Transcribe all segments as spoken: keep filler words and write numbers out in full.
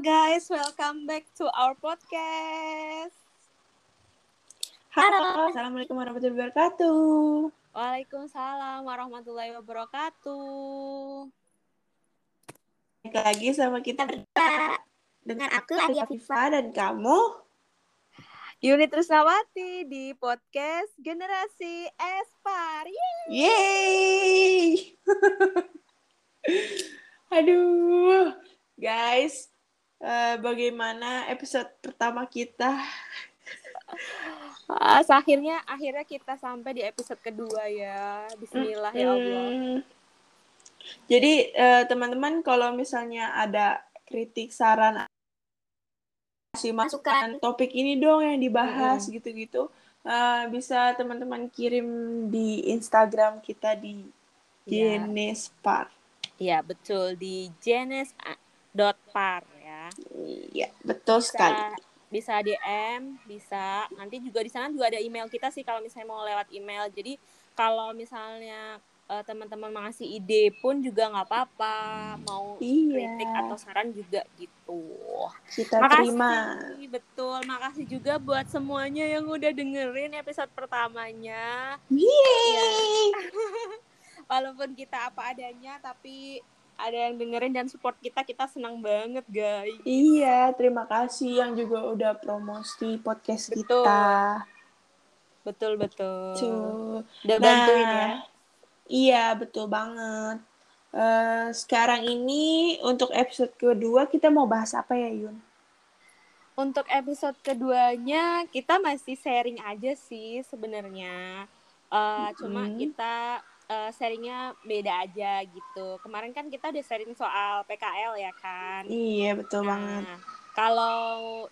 guys, welcome back to our podcast. Halo. Assalamualaikum warahmatullahi wabarakatuh. Waalaikumsalam warahmatullahi wabarakatuh. Balik lagi sama kita berdua. Dengan aku Adia Viva dan kamu Yuni Trisnawati di podcast Generasi Espar. Yeay! Yeay. Aduh, guys, uh, bagaimana episode pertama kita? uh, akhirnya, akhirnya kita sampai di episode kedua ya. Bismillah hmm. ya Allah. Jadi uh, teman-teman, kalau misalnya ada kritik, saran, kasih masukan topik ini dong yang dibahas mm-hmm. gitu-gitu, uh, bisa teman-teman kirim di Instagram kita di yeah. Jenespar. Iya yeah, betul, di jenes dot par ya. Iya yeah, betul bisa, sekali. Bisa D M, bisa nanti juga di sana juga ada email kita sih kalau misalnya mau lewat email. Jadi kalau misalnya Uh, teman-teman mengasih ide pun juga nggak apa-apa, mau iya. kritik atau saran juga gitu. Kita makasih, terima. Betul, makasih juga buat semuanya yang udah dengerin episode pertamanya. Yeay! Ya. Walaupun kita apa adanya, tapi ada yang dengerin dan support kita, kita senang banget guys. Iya, terima kasih yang juga udah promosi podcast betul. kita. Betul, betul. Tuh. Udah nah, bantuin ya. Iya, betul banget. Uh, sekarang ini untuk episode kedua kita mau bahas apa ya, Yun? Untuk episode keduanya kita masih sharing aja sih sebenarnya. Uh, mm-hmm. Cuma kita uh, sharingnya beda aja gitu. Kemarin kan kita udah sharing soal P K L ya kan? Iya, betul nah, banget. Kalau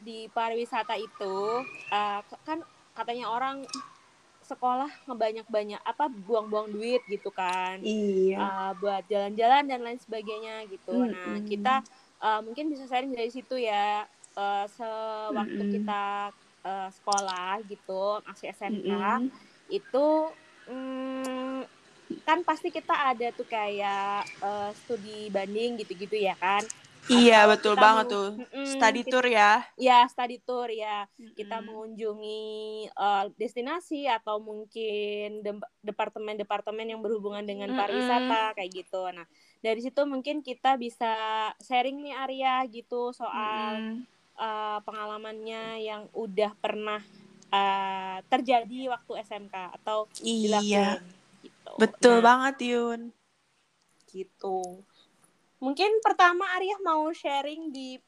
di pariwisata itu uh, kan katanya orang sekolah ngebanyak-banyak apa buang-buang duit gitu kan iya. uh, buat jalan-jalan dan lain sebagainya gitu. Mm-hmm. Nah kita uh, mungkin bisa sharing dari situ ya uh, sewaktu mm-hmm. kita uh, sekolah gitu masih S M K mm-hmm. itu mm, kan pasti kita ada tuh kayak uh, studi banding gitu-gitu ya kan. Iya, betul banget meng- tuh. Study kita, tour ya. Ya, study tour ya. Mm-mm. Kita mengunjungi uh, destinasi atau mungkin de- departemen-departemen yang berhubungan dengan Mm-mm. pariwisata kayak gitu. Nah, dari situ mungkin kita bisa sharing nih Arya gitu soal uh, pengalamannya yang udah pernah uh, terjadi waktu S M K atau iya. dilakukan gitu. Betul nah, banget, Yun. Gitu. Mungkin pertama Arya mau sharing di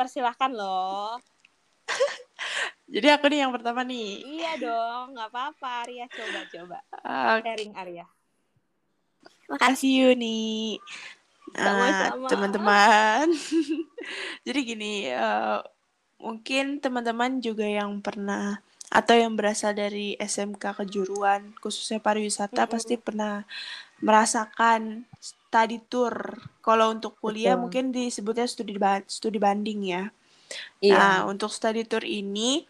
persilahkan loh. Jadi aku nih yang pertama nih. Iya dong, nggak apa-apa Arya coba-coba okay. sharing Arya. Makasih Yuni. Nah, teman-teman. Jadi gini, uh, mungkin teman-teman juga yang pernah atau yang berasal dari S M K kejuruan khususnya pariwisata mm-hmm. pasti pernah merasakan study tour. Kalau untuk kuliah Betul. mungkin disebutnya studi ba- studi banding ya. Iya. Nah, untuk study tour ini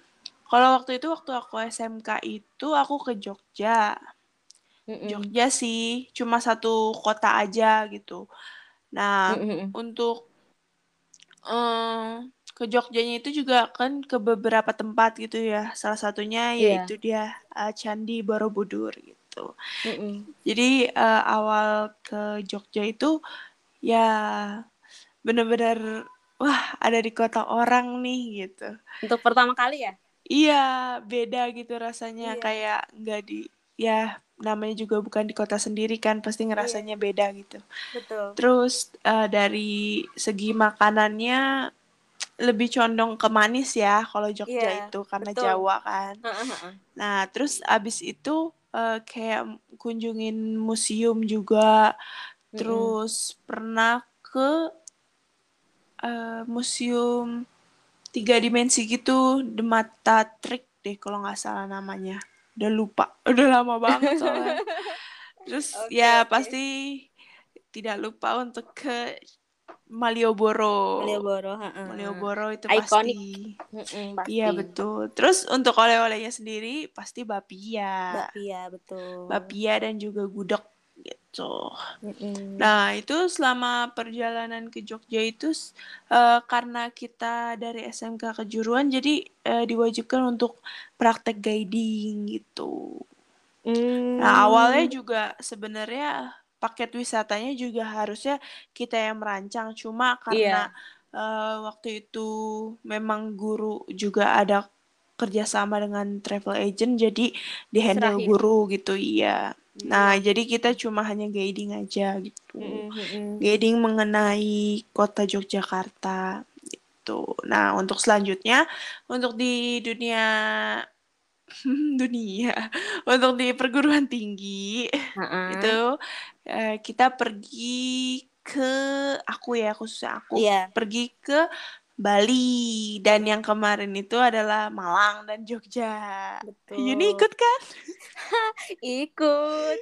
kalau waktu itu waktu aku S M K itu aku ke Jogja. Mm-mm. Jogja sih cuma satu kota aja gitu. Nah, Mm-mm. untuk um, ke Jogjanya itu juga kan ke beberapa tempat gitu ya. Salah satunya yaitu yeah. dia uh, Candi Borobudur gitu. Mm-mm. Jadi uh, awal ke Jogja itu ya benar-benar wah ada di kota orang nih gitu. Untuk pertama kali ya? Iya beda gitu rasanya iya. kayak nggak di ya namanya juga bukan di kota sendiri kan pasti ngerasanya iya. beda gitu. Betul. Terus uh, dari segi makanannya lebih condong ke manis ya kalau Jogja yeah, itu karena betul. Jawa kan. Uh-huh. Nah terus abis itu Uh, kayak kunjungin museum juga, mm-hmm. terus pernah ke uh, museum tiga dimensi gitu, The Mata Trick deh kalau nggak salah namanya, udah lupa, udah lama banget soalnya. Terus okay, ya okay. pasti tidak lupa untuk ke Malioboro. Malioboro, ha-ha. Malioboro itu Iconic. Pasti. Iconic. Iya betul. Terus untuk oleh-olehnya sendiri pasti bapia. Bapia betul. Bapia dan juga gudeg gitu. Mm-hmm. Nah itu selama perjalanan ke Jogja itu uh, karena kita dari S M K Kejuruan jadi uh, diwajibkan untuk praktek guiding gitu. Mm. Nah awalnya juga sebenarnya paket wisatanya juga harusnya kita yang merancang, cuma karena yeah. uh, waktu itu memang guru juga ada kerjasama dengan travel agent, jadi dihandle Serahin. guru gitu, iya. Nah, jadi kita cuma hanya guiding aja gitu, mm-hmm. guiding mengenai kota Yogyakarta gitu. Nah, untuk selanjutnya, untuk di dunia dunia, untuk di perguruan tinggi mm-hmm. itu uh, kita pergi ke aku ya khususnya aku yeah. pergi ke Bali, dan yang kemarin itu adalah Malang dan Jogja. Betul. Yuni ikut kan? Ikut.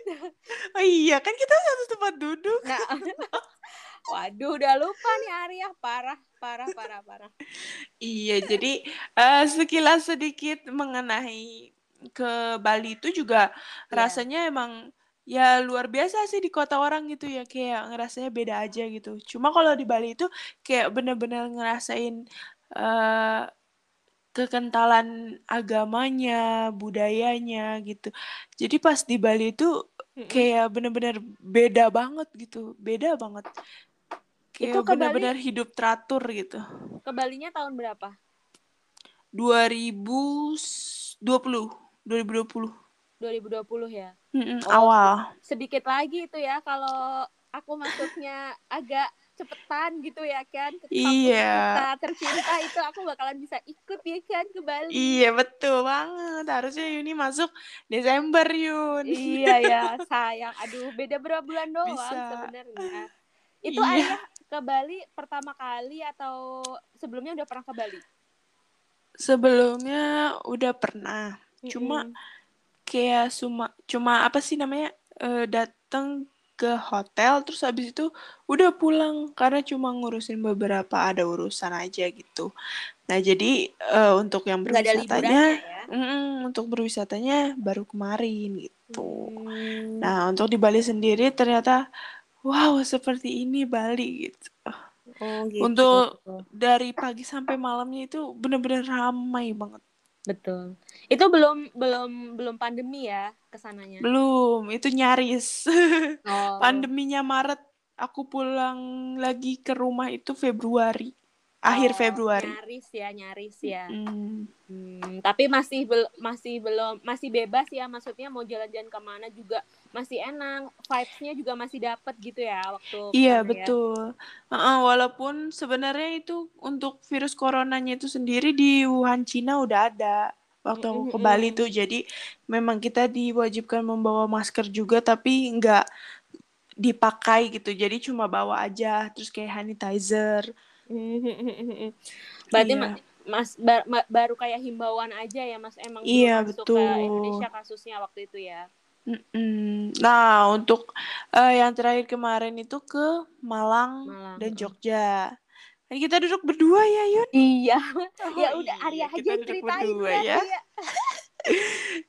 Oh iya, kan kita satu tempat duduk. Nah. Waduh, udah lupa nih Arya, parah, parah, parah, parah. Iya, jadi uh, sekilas sedikit mengenai ke Bali itu juga yeah. rasanya emang ya luar biasa sih di kota orang gitu ya, kayak ngerasanya beda aja gitu. Cuma kalau di Bali itu kayak benar-benar ngerasain uh, kekentalan agamanya, budayanya gitu. Jadi pas di Bali itu kayak benar-benar beda banget gitu, beda banget. Kayak benar-benar hidup teratur gitu. Ke Balinya tahun berapa? dua ribu dua puluh dua ribu dua puluh ya. Mm-hmm, oh, awal. Sedikit lagi itu ya, kalau aku masuknya agak cepetan gitu ya kan. Iya. Kita tercinta itu aku bakalan bisa ikut ya kan ke Bali. Iya, betul banget. Harusnya Yuni masuk Desember, Yun. Iya ya, sayang. Aduh, beda berapa bulan doang sebenarnya. Itu iya. Ayah ke Bali pertama kali atau sebelumnya udah pernah ke Bali? Sebelumnya udah pernah. Cuma mm-hmm. kayak cuma cuma apa sih namanya e, datang ke hotel terus habis itu udah pulang karena cuma ngurusin beberapa ada urusan aja gitu. Nah jadi e, untuk yang berwisatanya ya? mm, untuk berwisatanya baru kemarin gitu. Hmm. Nah untuk di Bali sendiri ternyata wow seperti ini Bali gitu. Oh, gitu. Untuk dari pagi sampai malamnya itu benar-benar ramai banget. Betul. Itu belum belum belum pandemi ya kesananya? Belum, itu nyaris. Oh. Pandeminya Maret, aku pulang lagi ke rumah itu Februari. Akhir oh, Februari. Nyaris ya, nyaris ya. Hmm. Hmm, tapi masih bel- masih belum masih bebas ya, maksudnya mau jalan-jalan kemana juga masih enak, vibes-nya juga masih dapat gitu ya waktu. Iya, betul. Ya. Uh, walaupun sebenarnya itu untuk virus coronanya itu sendiri di Wuhan, Cina udah ada. Waktu aku ke Bali tuh, jadi memang kita diwajibkan membawa masker juga, tapi nggak dipakai gitu. Jadi cuma bawa aja, terus kayak sanitizer. Berarti iya. mas bar, ma, baru kayak himbauan aja ya mas, emang iya, masuk betul. Ke Indonesia kasusnya waktu itu ya. Mm-mm. Nah untuk uh, yang terakhir kemarin itu ke Malang, Malang. dan Jogja. Nah, kita duduk berdua ya Yun. Iya. Oh, ya udah Arya aja yang ceritain berdua, ya. ya.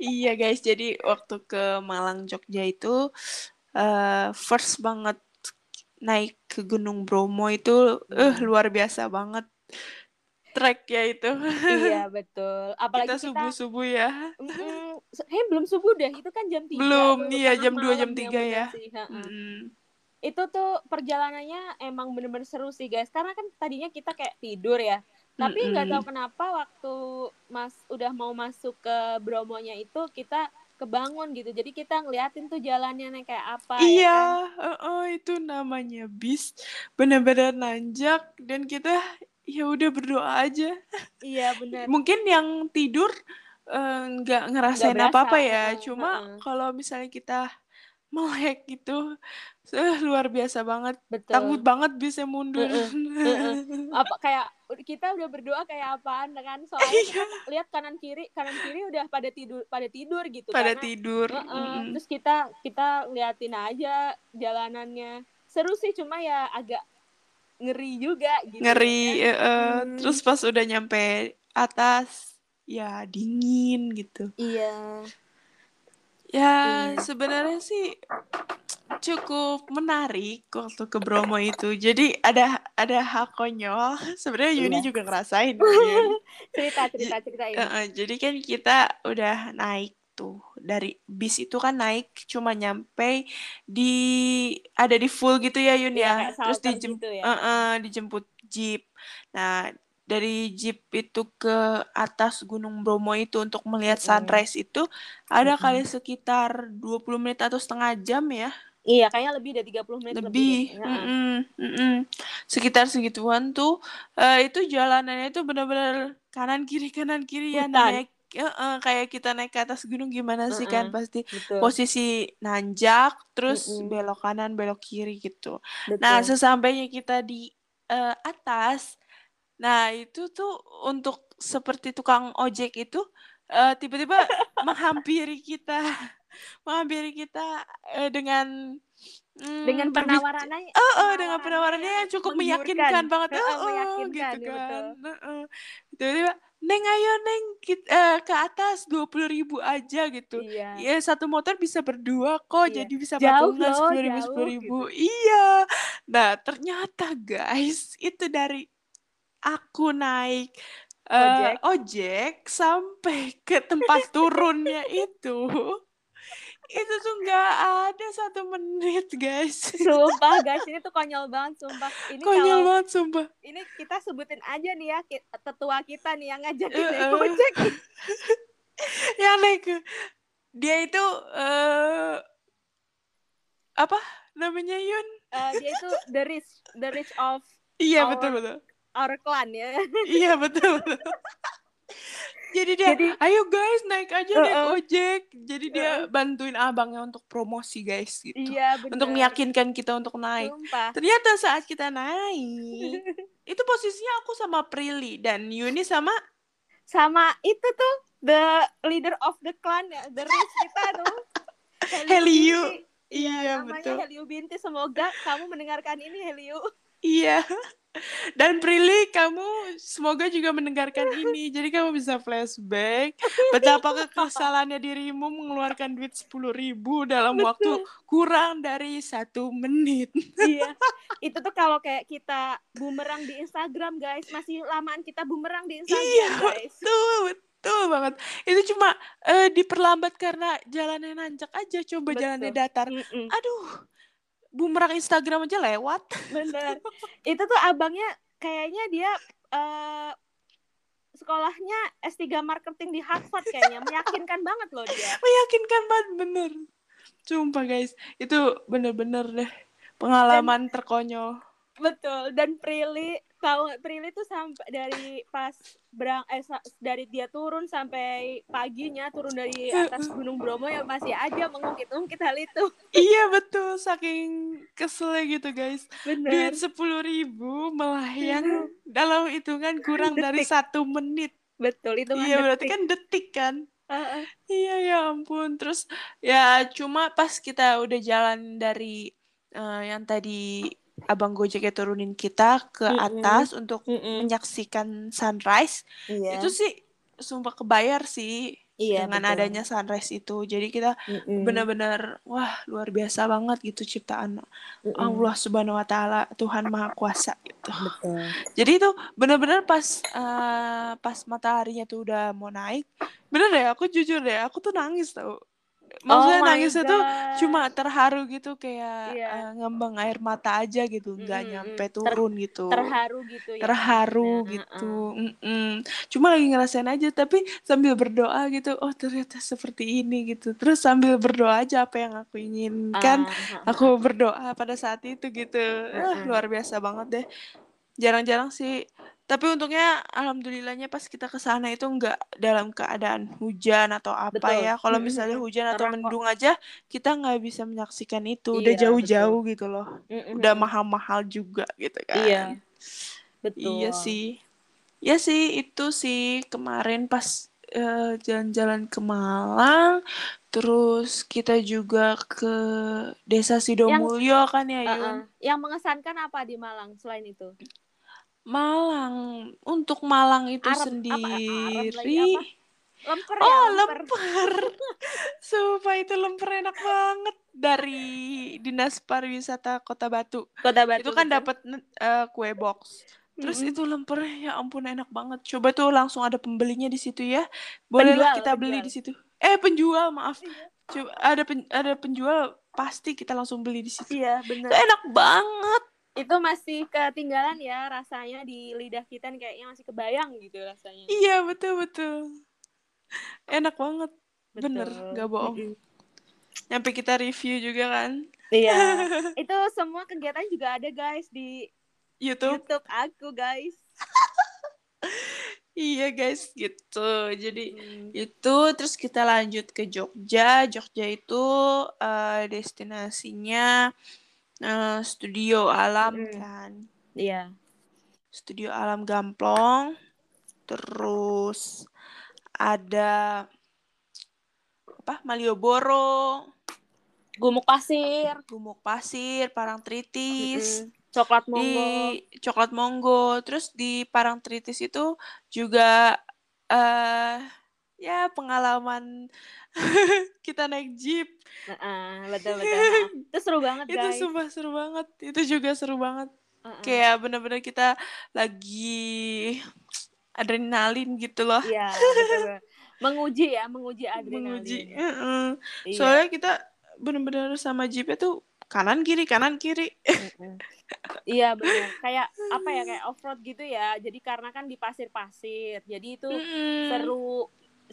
Iya guys, jadi waktu ke Malang Jogja itu uh, first banget naik ke Gunung Bromo itu eh uh, luar biasa banget trek ya itu. Iya betul. Apalagi kita subuh-subuh ya. Mm, eh belum subuh deh, itu kan jam tiga. Belum, iya jam dua jam tiga ya. Mm. Itu tuh perjalanannya emang benar-benar seru sih guys. Karena kan tadinya kita kayak tidur ya. Tapi enggak mm-hmm. tahu kenapa waktu Mas udah mau masuk ke Bromonya itu kita kebangun gitu, jadi kita ngeliatin tuh jalannya kayak apa. Iya, ya kan? uh, uh, itu namanya bis, benar-benar nanjak dan kita ya udah berdoa aja. Iya benar. Mungkin yang tidur nggak uh, ngerasain nggak berasa, apa-apa ya, uh, cuma uh, uh. kalau misalnya kita melek gitu, uh, luar biasa banget. Betul. Takut banget bisa mundur. Uh, uh, uh, uh. Apa kayak kita udah berdoa kayak apaan kan, soalnya kita lihat kanan kiri kanan kiri udah pada tidur pada tidur gitu pada karena, tidur uh, uh, mm. terus kita kita liatin aja jalanannya, seru sih cuma ya agak ngeri juga gitu, ngeri kan? uh, hmm. Terus pas udah nyampe atas ya dingin gitu. Iya ya, iya. Sebenarnya sih cukup menarik waktu ke Bromo itu. Jadi ada ada hal konyol. Sebenarnya Yuni iya. juga ngerasain. cerita cerita cerita ini. Uh, jadi kan kita udah naik tuh dari bis itu kan naik cuma nyampe di ada di full gitu ya Yuni ya. ya. Terus dijem, gitu ya. Uh, uh, dijemput jeep. Nah dari jeep itu ke atas Gunung Bromo itu untuk melihat sunrise mm. itu ada mm-hmm. kali sekitar dua puluh menit atau setengah jam ya. Iya, kayaknya lebih dari tiga puluh menit lebih. lebih. Mm-mm, mm-mm. Sekitar segituan tuh uh, itu jalanannya itu benar-benar kanan kiri kanan kiri ya naik uh, uh, kayak kita naik ke atas gunung gimana sih mm-mm. kan pasti betul. Posisi nanjak terus mm-mm. belok kanan belok kiri gitu. Betul. Nah, sesampainya kita di uh, atas nah itu tuh untuk seperti tukang ojek itu uh, tiba-tiba menghampiri kita, menghampiri kita uh, dengan mm, dengan penawarannya, oh, oh, penawarannya dengan penawarannya yang cukup meyakinkan banget, oh, oh meyakinkan, gitu kan, ya, uh, tiba-tiba neng ayo neng kita, uh, ke atas dua puluh ribu aja gitu, iya. ya satu motor bisa berdua kok, iya. jadi bisa patungan sepuluh ribu sepuluh ribu, gitu. Iya, nah ternyata guys itu dari aku naik ojek. Uh, ojek sampai ke tempat turunnya itu itu tuh nggak ada satu menit guys. Sumpah guys ini tuh konyol banget sumpah. Ini konyol kalau, banget sumpah. Ini kita sebutin aja nih ya tetua kita nih yang ngajakin naik uh, ojek. Yang naik dia itu uh, apa namanya Yun? Uh, dia itu the rich the rich of iya our... betul betul. Our clan ya. Iya betul. Jadi dia, Jadi, ayo guys naik aja uh-uh. naik ojek. Jadi uh-uh. dia bantuin abangnya untuk promosi guys gitu. Iya, untuk meyakinkan kita untuk naik. Sumpah. Ternyata saat kita naik, itu posisinya aku sama Prilly dan Yuni sama sama itu tuh the leader of the clan ya, the rich kita tuh. Heliu. Iya, iya namanya betul. Heliu Binti, semoga kamu mendengarkan ini Heliu. Iya. Dan Prilly, kamu semoga juga mendengarkan ini. Jadi kamu bisa flashback betapa kekesalannya dirimu mengeluarkan duit sepuluh ribu dalam waktu kurang dari satu menit. Iya. Itu tuh kalau kayak kita bumerang di Instagram guys. Masih lamaan kita bumerang di Instagram iya, guys. Iya betul, betul banget. Itu cuma uh, diperlambat karena jalannya nanjak aja. Coba betul. Jalannya datar. Mm-mm. Aduh bumerang Instagram aja lewat. Bener. Itu tuh abangnya kayaknya dia uh, sekolahnya S tiga marketing di Harvard kayaknya. Meyakinkan banget loh dia. Meyakinkan banget bener. Sumpah guys, itu bener-bener deh pengalaman dan, terkonyol. Betul. Dan Prilly tahu Prilly tuh sampai dari pas berang eh, dari dia turun sampai paginya turun dari atas Gunung Bromo ya masih aja mengungkit-ungkit hal itu. Iya betul, saking keselnya gitu guys. Bener. Duit sepuluh ribu melayang bener. Dalam hitungan kurang detik. Dari satu menit. Betul, hitungan iya, detik. Iya berarti kan detik kan. Uh-uh. Iya ya ampun. Terus ya cuma pas kita udah jalan dari uh, yang tadi abang gojeknya turunin kita ke atas mm-mm. untuk mm-mm. menyaksikan sunrise yeah. itu sih sumpah kebayar sih yeah, dengan betul. Adanya sunrise itu jadi kita mm-mm. benar-benar wah luar biasa banget gitu ciptaan mm-mm. Allah Subhanahu Wa Taala Tuhan Maha Kuasa gitu betul. Jadi itu benar-benar pas uh, pas mataharinya tuh udah mau naik bener deh aku jujur deh aku tuh nangis tau. Maksudnya oh nangisnya God. Tuh cuma terharu gitu kayak yeah. uh, ngembang air mata aja gitu nggak mm-hmm. nyampe turun Ter- gitu terharu gitu ya terharu ya. Gitu mm-hmm. cuma lagi ngerasain aja tapi sambil berdoa gitu oh ternyata seperti ini gitu terus sambil berdoa aja apa yang aku inginkan uh-huh. aku berdoa pada saat itu gitu uh-huh. ah, luar biasa banget deh jarang-jarang sih. Tapi untungnya alhamdulillahnya pas kita kesana itu enggak dalam keadaan hujan atau apa betul. Ya. Kalau misalnya hujan atau terang mendung kok. Aja kita enggak bisa menyaksikan itu. Udah iya, jauh-jauh betul. Gitu loh. Mm-hmm. Udah mahal-mahal juga gitu kan. Iya. Betul. Iya sih. Ya sih itu sih kemarin pas uh, jalan-jalan ke Malang. Terus kita juga ke Desa Sidomulyo yang, kan ya Yun. Uh-uh. Yang mengesankan apa di Malang selain itu? Malang untuk Malang itu Arab, sendiri apa, Arab lagi apa? Lemper ya, oh lemper, lemper. Sumpah itu lemper enak banget dari Dinas Pariwisata Kota Batu. Kota Batu itu kan dapat uh, kue box. Terus mm-hmm. itu lempernya ya ampun enak banget. Coba tuh langsung ada pembelinya di situ ya. Bolehlah kita penjual. beli di situ. Eh penjual maaf. Coba ada pen, ada penjual pasti kita langsung beli di situ. Iya benar. Enak banget. Itu masih ketinggalan ya rasanya di lidah kita kayaknya masih kebayang gitu rasanya. Iya betul betul. Enak banget. Betul. Bener nggak bohong. Mm-hmm. Sampai kita review juga kan. Iya. Itu semua kegiatan juga ada guys di YouTube, YouTube aku guys. Iya guys gitu. Jadi hmm. itu terus kita lanjut ke Jogja. Jogja itu uh, destinasinya uh, studio alam hmm. kan. Iya. Studio alam Gamplong. Terus ada apa? Malioboro, Gumuk Pasir, Gumuk Pasir, Parangtritis. Mm-hmm. Coklat Monggo. Di Coklat Monggo. Terus di Parangtritis itu juga uh, ya pengalaman kita naik jeep. Uh-uh, betul-betul. Itu seru banget guys. Itu sumpah seru banget. Itu juga seru banget. Uh-uh. Kayak benar-benar kita lagi adrenalin gitu loh. Iya, betul-betul. Menguji ya, menguji adrenalin. Menguji. Uh-uh. Iya. Soalnya kita benar-benar sama jeepnya tuh kanan kiri kanan kiri. Iya benar. Kayak apa ya, kayak off road gitu ya. Jadi karena kan di pasir-pasir. Jadi itu mm-mm. seru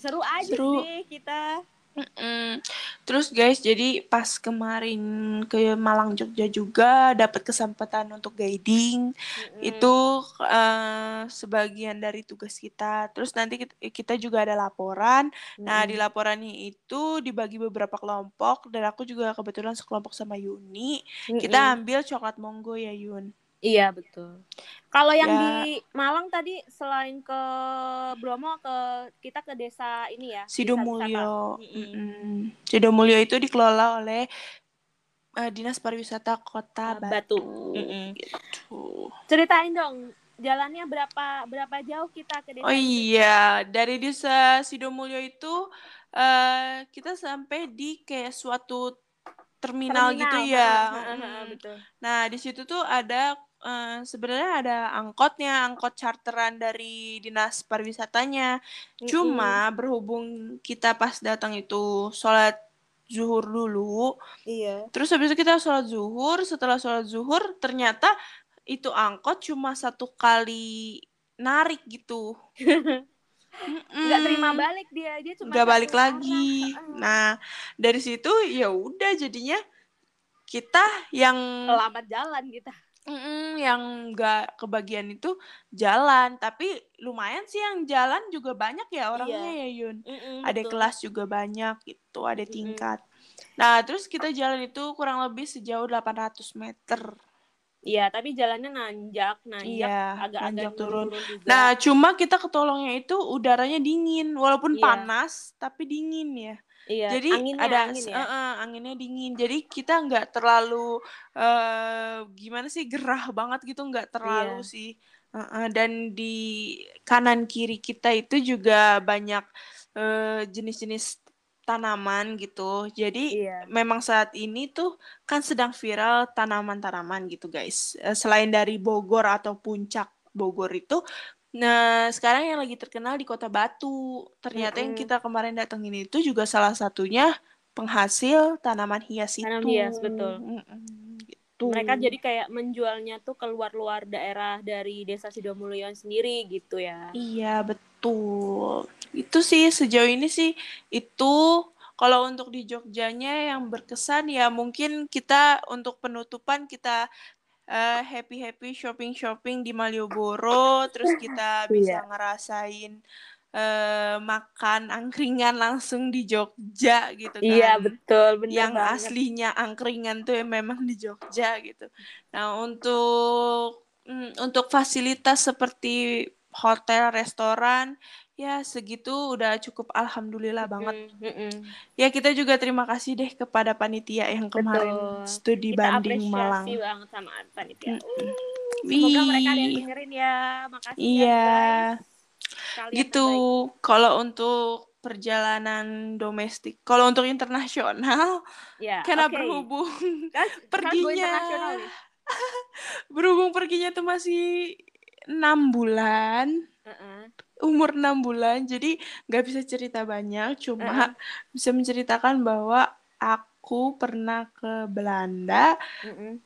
seru aja seru. Sih kita. Mm-mm. Terus guys, jadi pas kemarin ke Malang Jogja juga dapat kesempatan untuk guiding. Mm-mm. Itu uh, sebagian dari tugas kita. Terus nanti kita juga ada laporan. Mm. Nah, di laporannya itu dibagi beberapa kelompok dan aku juga kebetulan sekelompok sama Yuni. Mm-mm. Kita ambil coklat monggo ya, Yun. Iya, betul. Kalau yang ya. Di Malang tadi selain ke Bromo, ke kita ke desa ini ya, Sidomulyo. Mm-hmm. Sidomulyo itu dikelola oleh uh, Dinas Pariwisata Kota Batu. Batu. Gitu. Ceritain dong, jalannya berapa berapa jauh kita ke desa? Oh iya, dari desa Sidomulyo itu uh, kita sampai di kayak suatu terminal, terminal gitu ya. Hmm. Betul. Nah, di situ tuh ada uh, sebenarnya ada angkotnya, angkot charteran dari Dinas Pariwisatanya. Cuma mm-hmm. berhubung kita pas datang itu sholat zuhur dulu. Iya. Terus habis itu kita sholat zuhur, setelah sholat zuhur ternyata itu angkot cuma satu kali narik gitu. Nggak terima balik dia dia cuma nggak balik lagi. Nah dari situ ya udah jadinya kita yang lambat jalan kita yang nggak kebagian itu jalan, tapi lumayan sih yang jalan juga banyak ya orangnya. Iya. Ya Yun. Mm-mm, ada betul. Kelas juga banyak gitu, ada tingkat. Mm-mm. Nah terus kita jalan itu kurang lebih sejauh delapan ratus meter. Iya, tapi jalannya nanjak, nanjak, ya, agak-agak turun. turun Nah, cuma kita ketolongnya itu udaranya dingin, walaupun ya. Panas, tapi dingin ya. Iya. Jadi anginnya, ada angin ya? uh, anginnya dingin. Jadi kita nggak terlalu uh, gimana sih gerah banget gitu, nggak terlalu ya. Sih. Uh, uh, dan di kanan kiri kita itu juga banyak uh, jenis-jenis tanaman gitu. Jadi iya. memang saat ini tuh kan sedang viral tanaman-tanaman gitu guys. Selain dari Bogor atau puncak Bogor itu, nah sekarang yang lagi terkenal di Kota Batu. Ternyata mm-hmm. yang kita kemarin datengin itu juga salah satunya penghasil tanaman hias itu. Tanaman hias, betul. Mm-hmm. Gitu. Mereka jadi kayak menjualnya tuh keluar-luar daerah dari desa Sidomulyo sendiri gitu ya. Iya, betul. Itu sih sejauh ini sih itu. Kalau untuk di Jogjanya yang berkesan ya mungkin kita untuk penutupan kita uh, happy-happy shopping-shopping di Malioboro. Terus kita bisa yeah. ngerasain uh, makan angkringan langsung di Jogja gitu kan. Iya yeah, betul, benar. Yang banget. Aslinya angkringan tuh memang di Jogja gitu. Nah untuk mm, untuk fasilitas seperti hotel, restoran ya segitu udah cukup, alhamdulillah mm-hmm. banget. Mm-hmm. Ya kita juga terima kasih deh kepada panitia yang kemarin betul. Studi kita banding Malang. Kita apresiasi banget sama panitia. Mm-hmm. Semoga mereka ada yang dengerin ya. Makasih iya. ya guys. Kalian gitu. Kalau untuk perjalanan domestik. Kalau untuk internasional, yeah, karena okay. berhubung That's, perginya berhubung perginya tuh masih enam bulan, uh-uh. umur enam bulan, jadi nggak bisa cerita banyak, cuma uh-uh. bisa menceritakan bahwa aku pernah ke Belanda, uh-uh.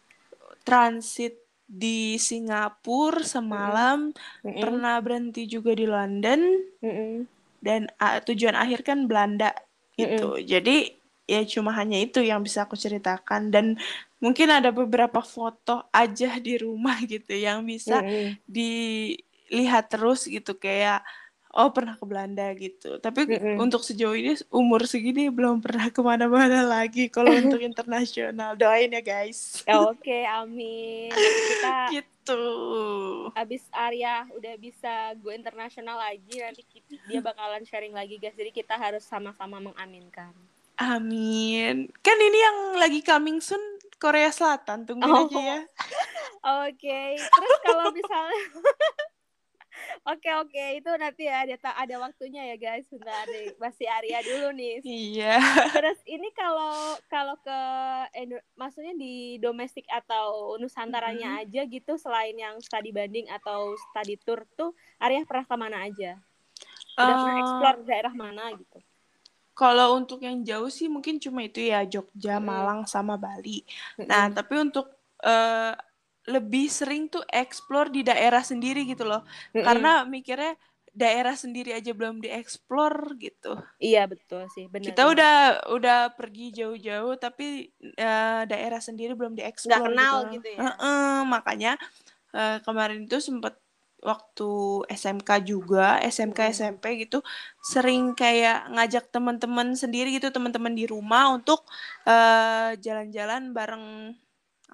transit di Singapura semalam, mm-hmm. pernah berhenti juga di London, mm-hmm. dan uh, tujuan akhir kan Belanda gitu. Mm-hmm. Jadi ya cuma hanya itu yang bisa aku ceritakan, dan mungkin ada beberapa foto aja di rumah gitu yang bisa mm-hmm. dilihat terus gitu, kayak oh pernah ke Belanda gitu. Tapi mm-hmm. untuk sejauh ini umur segini belum pernah kemana-mana lagi kalau untuk internasional. Doain ya guys. Oh, Oke, okay, amin. Kita gitu. Abis Arya udah bisa go internasional lagi, nanti kita, dia bakalan sharing lagi guys. Jadi kita harus sama-sama mengaminkan. Amin. Kan ini yang lagi coming soon Korea Selatan, tungguin oh. aja ya. Oke. Okay. Terus kalau misalnya Oke oke itu nanti ya ada ada waktunya ya guys, bentar nih masih Arya dulu nih. Iya. Terus ini kalau kalau ke Indo- maksudnya di domestik atau nusantaranya mm-hmm. aja gitu, selain yang study banding atau study tour tuh Arya pernah kemana aja? Udah uh, pernah explore daerah mana gitu? Kalau untuk yang jauh sih mungkin cuma itu ya Jogja, mm-hmm. Malang sama Bali. Mm-hmm. Nah tapi untuk uh, lebih sering tuh explore di daerah sendiri gitu loh. Mm-hmm. Karena mikirnya daerah sendiri aja belum dieksplor gitu. Iya betul sih, benar. Kita udah udah pergi jauh-jauh tapi uh, daerah sendiri belum dieksplor. Nggak kenal gitu, gitu ya. Uh-uh, makanya uh, kemarin itu sempat waktu S M K juga, S M K mm-hmm. S M P gitu, sering kayak ngajak teman-teman sendiri gitu, teman-teman di rumah untuk uh, jalan-jalan bareng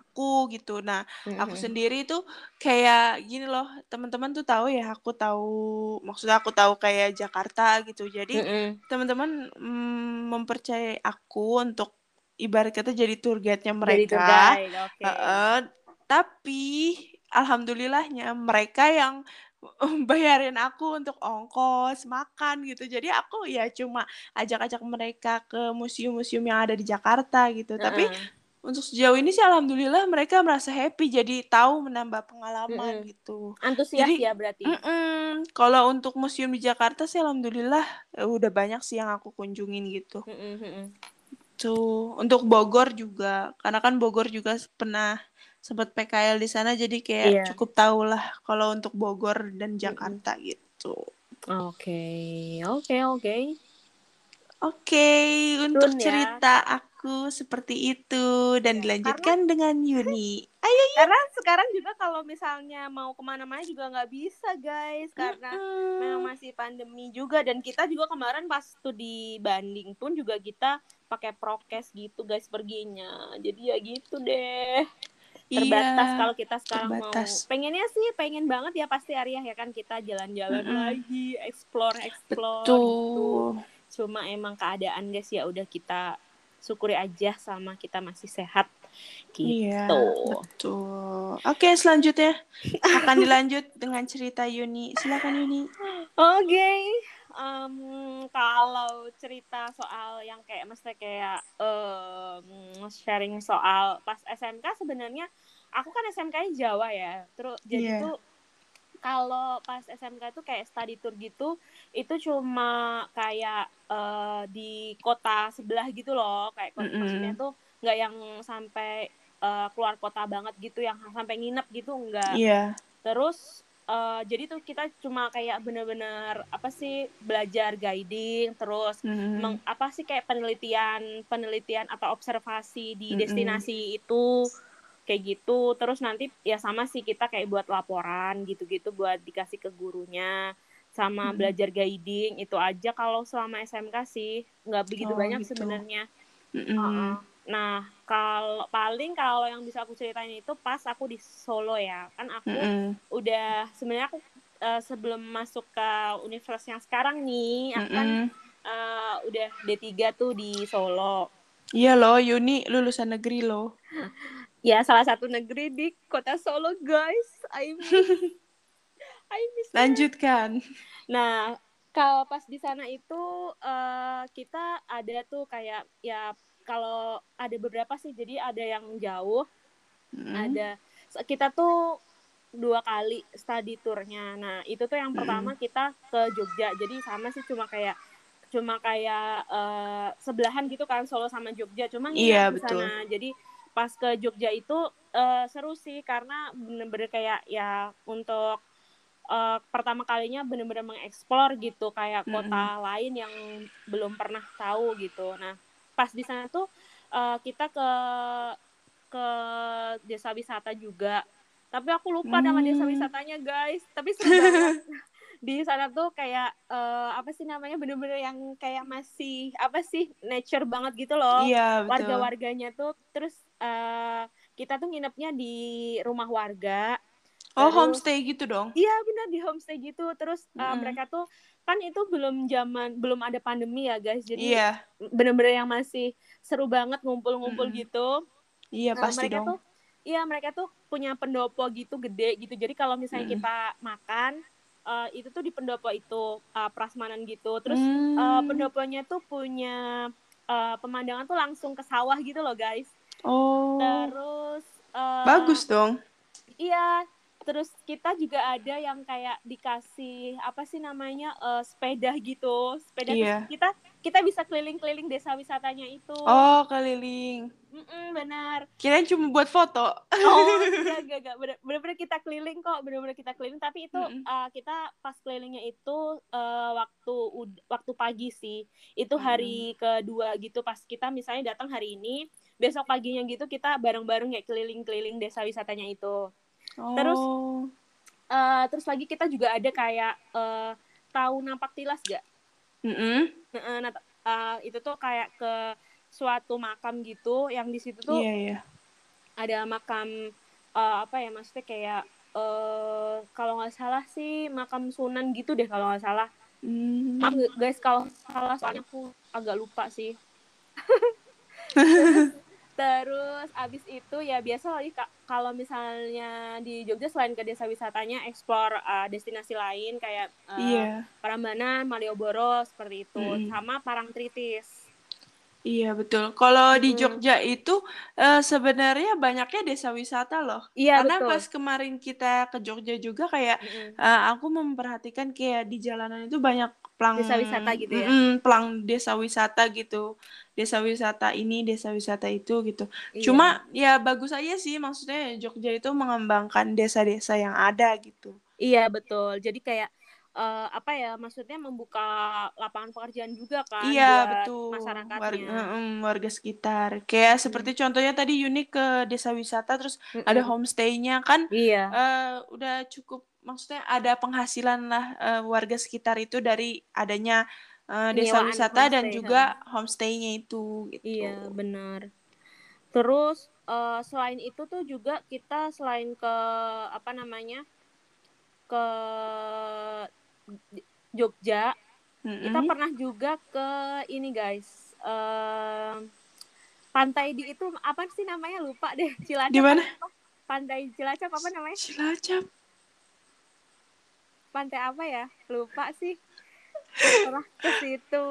aku gitu. Nah, mm-hmm. aku sendiri tuh kayak gini loh, teman-teman tuh tahu ya, aku tahu maksudnya aku tahu kayak Jakarta gitu. Jadi mm-hmm. teman-teman mm, mempercayai aku untuk ibarat kata jadi tour guide-nya mereka. Jadi tour guide, okay. uh, tapi alhamdulillahnya mereka yang bayarin aku untuk ongkos, makan gitu. Jadi aku ya cuma ajak-ajak mereka ke museum-museum yang ada di Jakarta gitu. Mm-hmm. Tapi untuk sejauh ini sih alhamdulillah mereka merasa happy, jadi tahu menambah pengalaman mm-hmm. gitu. Antusias jadi, ya berarti. Kalau untuk museum di Jakarta sih alhamdulillah eh, udah banyak sih yang aku kunjungin gitu. Mm-hmm. Tuh untuk Bogor juga, karena kan Bogor juga pernah sempat P K L di sana, jadi kayak yeah. cukup tahu lah kalau untuk Bogor dan Jakarta mm-hmm. gitu. Oke, okay. oke, okay, oke. Okay. Oke, okay, untuk ya. cerita aku seperti itu dan ya, dilanjutkan karena, dengan Yuni. Ayo, yuk. Karena sekarang juga kalau misalnya mau kemana-mana juga nggak bisa guys, karena mm-hmm. memang masih pandemi juga, dan kita juga kemarin pas tuh di banding pun juga kita pakai prokes gitu guys perginya, jadi ya gitu deh. Terbatas iya, kalau kita sekarang terbatas. Mau pengennya sih pengen banget ya pasti Arya ya kan, kita jalan-jalan mm-hmm. lagi, explore-explore gitu. Cuma emang keadaan guys ya udah, kita syukuri aja sama kita masih sehat gitu. Iya, betul. Oke, selanjutnya akan dilanjut dengan cerita Yuni. Silakan Yuni. Oke, okay. um, kalau cerita soal yang kayak mesti kayak um, sharing soal pas S M K, sebenarnya aku kan S M K-nya Jawa ya. Terus jadi yeah. tuh kalau pas S M K itu kayak study tour gitu, itu cuma kayak uh, di kota sebelah gitu loh, kayak kota, mm-hmm. maksudnya tuh nggak yang sampai uh, keluar kota banget gitu, yang sampai nginep gitu nggak. Yeah. Terus uh, jadi tuh kita cuma kayak benar-benar apa sih belajar guiding, terus mm-hmm. meng, apa sih kayak penelitian, penelitian atau observasi di mm-hmm. destinasi itu. Kayak gitu, terus nanti ya sama sih kita kayak buat laporan gitu-gitu buat dikasih ke gurunya, sama hmm. belajar guiding itu aja kalau selama S M K sih, nggak begitu oh, banyak gitu. Sebenarnya. Uh-uh. Nah, kalau paling kalau yang bisa aku ceritain itu pas aku di Solo ya, kan aku mm-hmm. udah sebenarnya aku uh, sebelum masuk ke universitas yang sekarang nih, aku mm-hmm. kan uh, udah D tiga tuh di Solo. Iya loh, Yuni lulusan negeri loh. Ya, salah satu negeri di kota Solo, guys. I miss. I miss. Lanjutkan. Nah, Kalau pas di sana itu uh, kita ada tuh kayak ya kalau ada beberapa sih, jadi ada yang jauh, mm. ada kita tuh dua kali study tournya. Nah itu tuh yang pertama mm. kita ke Jogja, jadi sama sih cuma kayak cuma kayak uh, sebelahan gitu kan, Solo sama Jogja, cuman iya, di sana. Jadi pas ke Jogja itu uh, seru sih karena bener-bener kayak ya untuk Uh, pertama kalinya benar-benar mengeksplor gitu kayak kota mm-hmm. lain yang belum pernah tahu gitu. Nah, pas di sana tuh uh, kita ke ke desa wisata juga. Tapi aku lupa mm. nama desa wisatanya, guys. Tapi sebenarnya di sana tuh kayak uh, apa sih namanya? Benar-benar yang kayak masih apa sih? Nature banget gitu loh. Iya, betul. Warga-warganya tuh terus uh, kita tuh nginepnya di rumah warga. Terus, oh homestay gitu dong? Iya benar, di homestay gitu. Terus mm. uh, mereka tuh kan itu belum zaman belum ada pandemi ya guys. Jadi yeah. bener-bener yang masih seru banget ngumpul-ngumpul mm. gitu. Iya yeah, nah, pasti mereka dong. Iya mereka tuh punya pendopo gitu gede gitu. Jadi kalau misalnya mm. kita makan uh, itu tuh di pendopo itu uh, prasmanan gitu. Terus mm. uh, pendoponya tuh punya uh, pemandangan tuh langsung ke sawah gitu loh guys. Oh. Terus. Uh, Bagus dong. Iya. Terus kita juga ada yang kayak dikasih apa sih namanya uh, sepeda gitu, sepeda yeah. kita kita bisa keliling-keliling desa wisatanya itu. Oh keliling. Mm-mm, benar. Kirain cuma buat foto. Oh enggak enggak enggak benar-benar kita keliling kok, benar-benar kita keliling. Tapi itu uh, kita pas kelilingnya itu uh, waktu waktu pagi sih, itu hari mm. kedua gitu. Pas kita misalnya datang hari ini, besok paginya gitu kita bareng-bareng kayak keliling-keliling desa wisatanya itu. Oh. Terus uh, terus lagi kita juga ada kayak uh, tahu nampak tilas gak? Mm-hmm. Nah, uh, itu tuh kayak ke suatu makam gitu yang di situ tuh yeah, yeah. ada makam uh, apa ya maksudnya kayak uh, kalau nggak salah sih makam Sunan gitu deh kalau nggak salah. Mm-hmm. Maaf guys kalau salah soalnya aku agak lupa sih. Terus abis itu ya biasa lagi kalau misalnya di Jogja selain ke desa wisatanya eksplor uh, destinasi lain kayak uh, yeah. Prambanan, Malioboro seperti itu mm. sama Parangtritis. Iya betul. Kalau di Jogja hmm. itu uh, sebenarnya banyaknya desa wisata loh. Iya, karena betul. Pas kemarin kita ke Jogja juga kayak hmm. uh, aku memperhatikan kayak di jalanan itu banyak pelang desa wisata gitu ya. Mm, pelang desa wisata gitu. Desa wisata ini, desa wisata itu gitu. Iya. Cuma ya bagus aja sih, maksudnya Jogja itu mengembangkan desa-desa yang ada gitu. Iya betul. Jadi kayak Uh, apa ya maksudnya membuka lapangan pekerjaan juga kan iya, buat betul. Masyarakatnya warga, mm, warga sekitar kayak mm. seperti contohnya tadi unik ke desa wisata terus mm-mm. ada homestay-nya kan iya. uh, udah cukup maksudnya ada penghasilan lah uh, warga sekitar itu dari adanya uh, desa penyewaan wisata homestay, dan juga kan. Homestay-nya itu gitu. Iya benar. Terus uh, selain itu tuh juga kita selain ke apa namanya ke Jogja, mm-hmm. kita pernah juga ke ini guys, uh, pantai di itu apa sih namanya lupa deh, Cilacap. Di mana? Pantai Cilacap apa namanya? Cilacap. Pantai apa ya? Lupa sih. Pernah ke situ.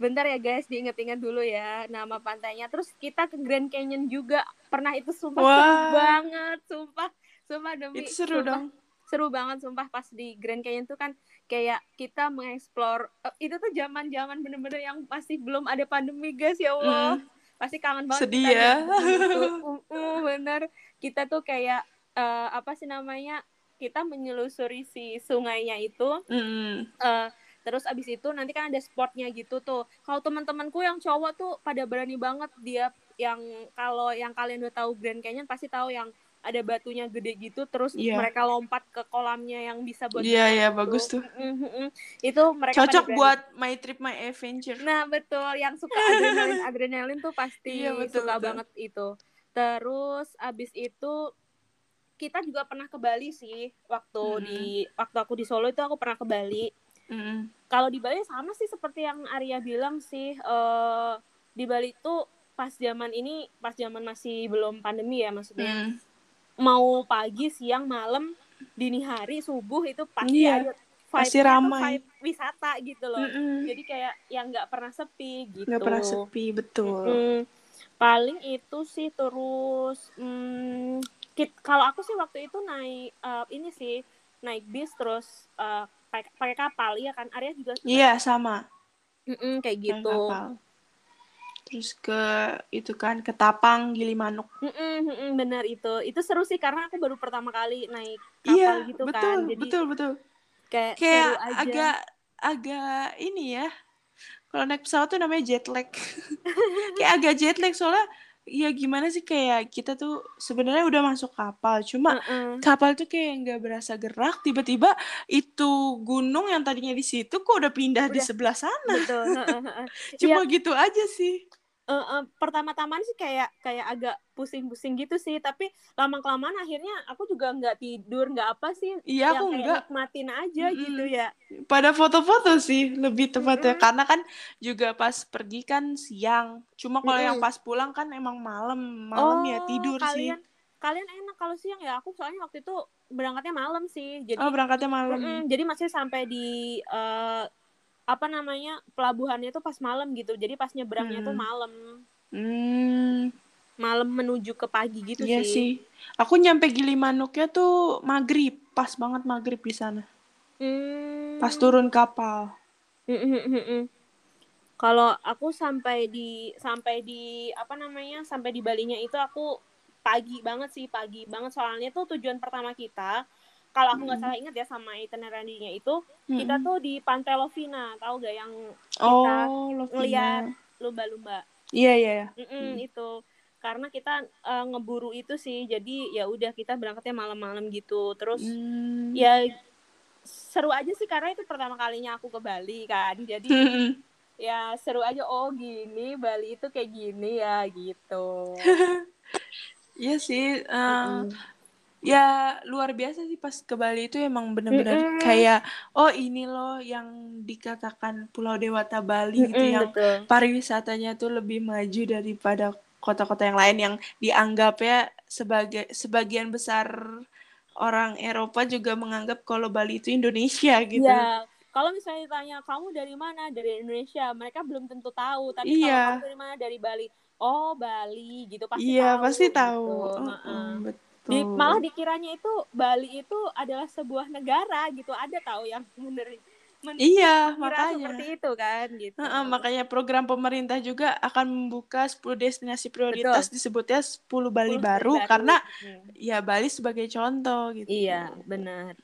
Bentar ya guys, diingat-ingat dulu ya nama pantainya. Terus kita ke Grand Canyon juga pernah itu sumpah wow. seru banget, sumpah, sumpah demi. Itu seru sumpah. Dong. Seru banget sumpah pas di Grand Canyon tuh kan kayak kita mengeksplor uh, itu tuh zaman-zaman bener-bener yang masih belum ada pandemi guys ya Allah mm. pasti kangen banget sedih ya uh, uh, bener kita tuh kayak uh, apa sih namanya kita menyelusuri si sungainya itu mm. uh, terus abis itu nanti kan ada sportnya gitu tuh kalau teman-temanku yang cowok tuh pada berani banget dia yang kalau yang kalian udah tahu Grand Canyon pasti tahu yang ada batunya gede gitu terus yeah. mereka lompat ke kolamnya yang bisa buat iya yeah, iya yeah, bagus tuh mm-hmm. itu mereka cocok buat My Trip My Adventure nah betul yang suka adrenalin adrenalin tuh pasti yeah, betul, suka betul. Banget itu. Terus abis itu kita juga pernah ke Bali sih waktu mm-hmm. di waktu aku di Solo itu aku pernah ke Bali mm-hmm. kalau di Bali sama sih seperti yang Arya bilang sih uh, di Bali tuh pas zaman ini pas zaman masih belum pandemi ya maksudnya mm. mau pagi, siang, malam, dini hari, subuh itu pasti yeah. ada vibe-nya ramai. Vibe wisata gitu loh. Mm-mm. Jadi kayak yang nggak pernah sepi gitu. Nggak pernah sepi, betul. Mm-mm. Paling itu sih terus mm, kalau aku sih waktu itu naik uh, ini sih naik bis terus uh, pakai kapal, iya kan? Arya juga iya sama. Mm-mm, kayak gitu. Terus ke itu kan ke Tapang, Gilimanuk. Mm-mm, mm-mm, benar itu. Itu seru sih karena aku baru pertama kali naik kapal yeah, gitu betul, kan. Jadi betul betul. Kayak, kayak seru aja. agak agak ini ya. Kalau naik pesawat tuh namanya jet lag. Kayak agak jet lag soalnya ya gimana sih kayak kita tuh sebenarnya udah masuk kapal cuma mm-mm. kapal tuh kayak nggak berasa gerak, tiba-tiba itu gunung yang tadinya di situ kok udah pindah udah. Di sebelah sana. Betul. Cuma ya. Gitu aja sih. Uh, uh, pertama-tama sih kayak kayak agak pusing-pusing gitu sih, tapi lama-kelamaan akhirnya aku juga nggak tidur nggak apa sih, iya, yang aku kayak enggak. Nikmatin aja mm-hmm. gitu ya. Pada foto-foto sih lebih tepatnya, mm-hmm. karena kan juga pas pergi kan siang, cuma kalau mm-hmm. yang pas pulang kan emang malam, malam oh, ya tidur kalian, sih. Kalian enak kalau siang ya, aku soalnya waktu itu berangkatnya malam sih, jadi oh, berangkatnya malam, mm-hmm. jadi masih sampai di uh, apa namanya pelabuhannya tuh pas malam gitu, jadi pas nyebrangnya hmm. tuh malam hmm. malam menuju ke pagi gitu iya sih. sih aku nyampe Gilimanuknya tuh maghrib, pas banget maghrib di sana hmm. pas turun kapal. Kalau aku sampai di sampai di apa namanya sampai di Balinya itu aku pagi banget sih, pagi banget soalnya tuh tujuan pertama kita kalau aku nggak mm. salah ingat ya sama itinerary-nya itu mm. kita tuh di Pantai Lovina, tahu gak yang kita oh, ngeliat lumba-lumba iya yeah, iya yeah, yeah. mm. itu karena kita uh, ngeburu itu sih, jadi ya udah kita berangkatnya malam-malam gitu terus mm. ya seru aja sih karena itu pertama kalinya aku ke Bali kan, jadi mm. ya seru aja, oh gini Bali itu kayak gini ya gitu. Iya sih uh... mm. ya luar biasa sih pas ke Bali itu emang benar-benar kayak oh ini loh yang dikatakan Pulau Dewata Bali gitu, mm-mm, yang betul. Pariwisatanya tuh lebih maju daripada kota-kota yang lain yang dianggapnya sebagai sebagian besar orang Eropa juga menganggap kalau Bali itu Indonesia gitu. Ya, kalau misalnya ditanya kamu dari mana? Dari Indonesia. Mereka belum tentu tahu, tapi iya. Kalau kamu dari mana? Dari Bali. Oh, Bali gitu pasti iya, tahu. Iya, pasti tahu. Gitu. Oh, uh-uh. Betul. Di, malah dikiranya itu Bali itu adalah sebuah negara gitu, ada tahu yang bener men- iya makanya seperti itu kan gitu. Uh-uh, makanya program pemerintah juga akan membuka sepuluh destinasi prioritas. Betul. Disebutnya sepuluh Bali sepuluh baru Bali. Karena hmm. ya Bali sebagai contoh gitu. Iya benar.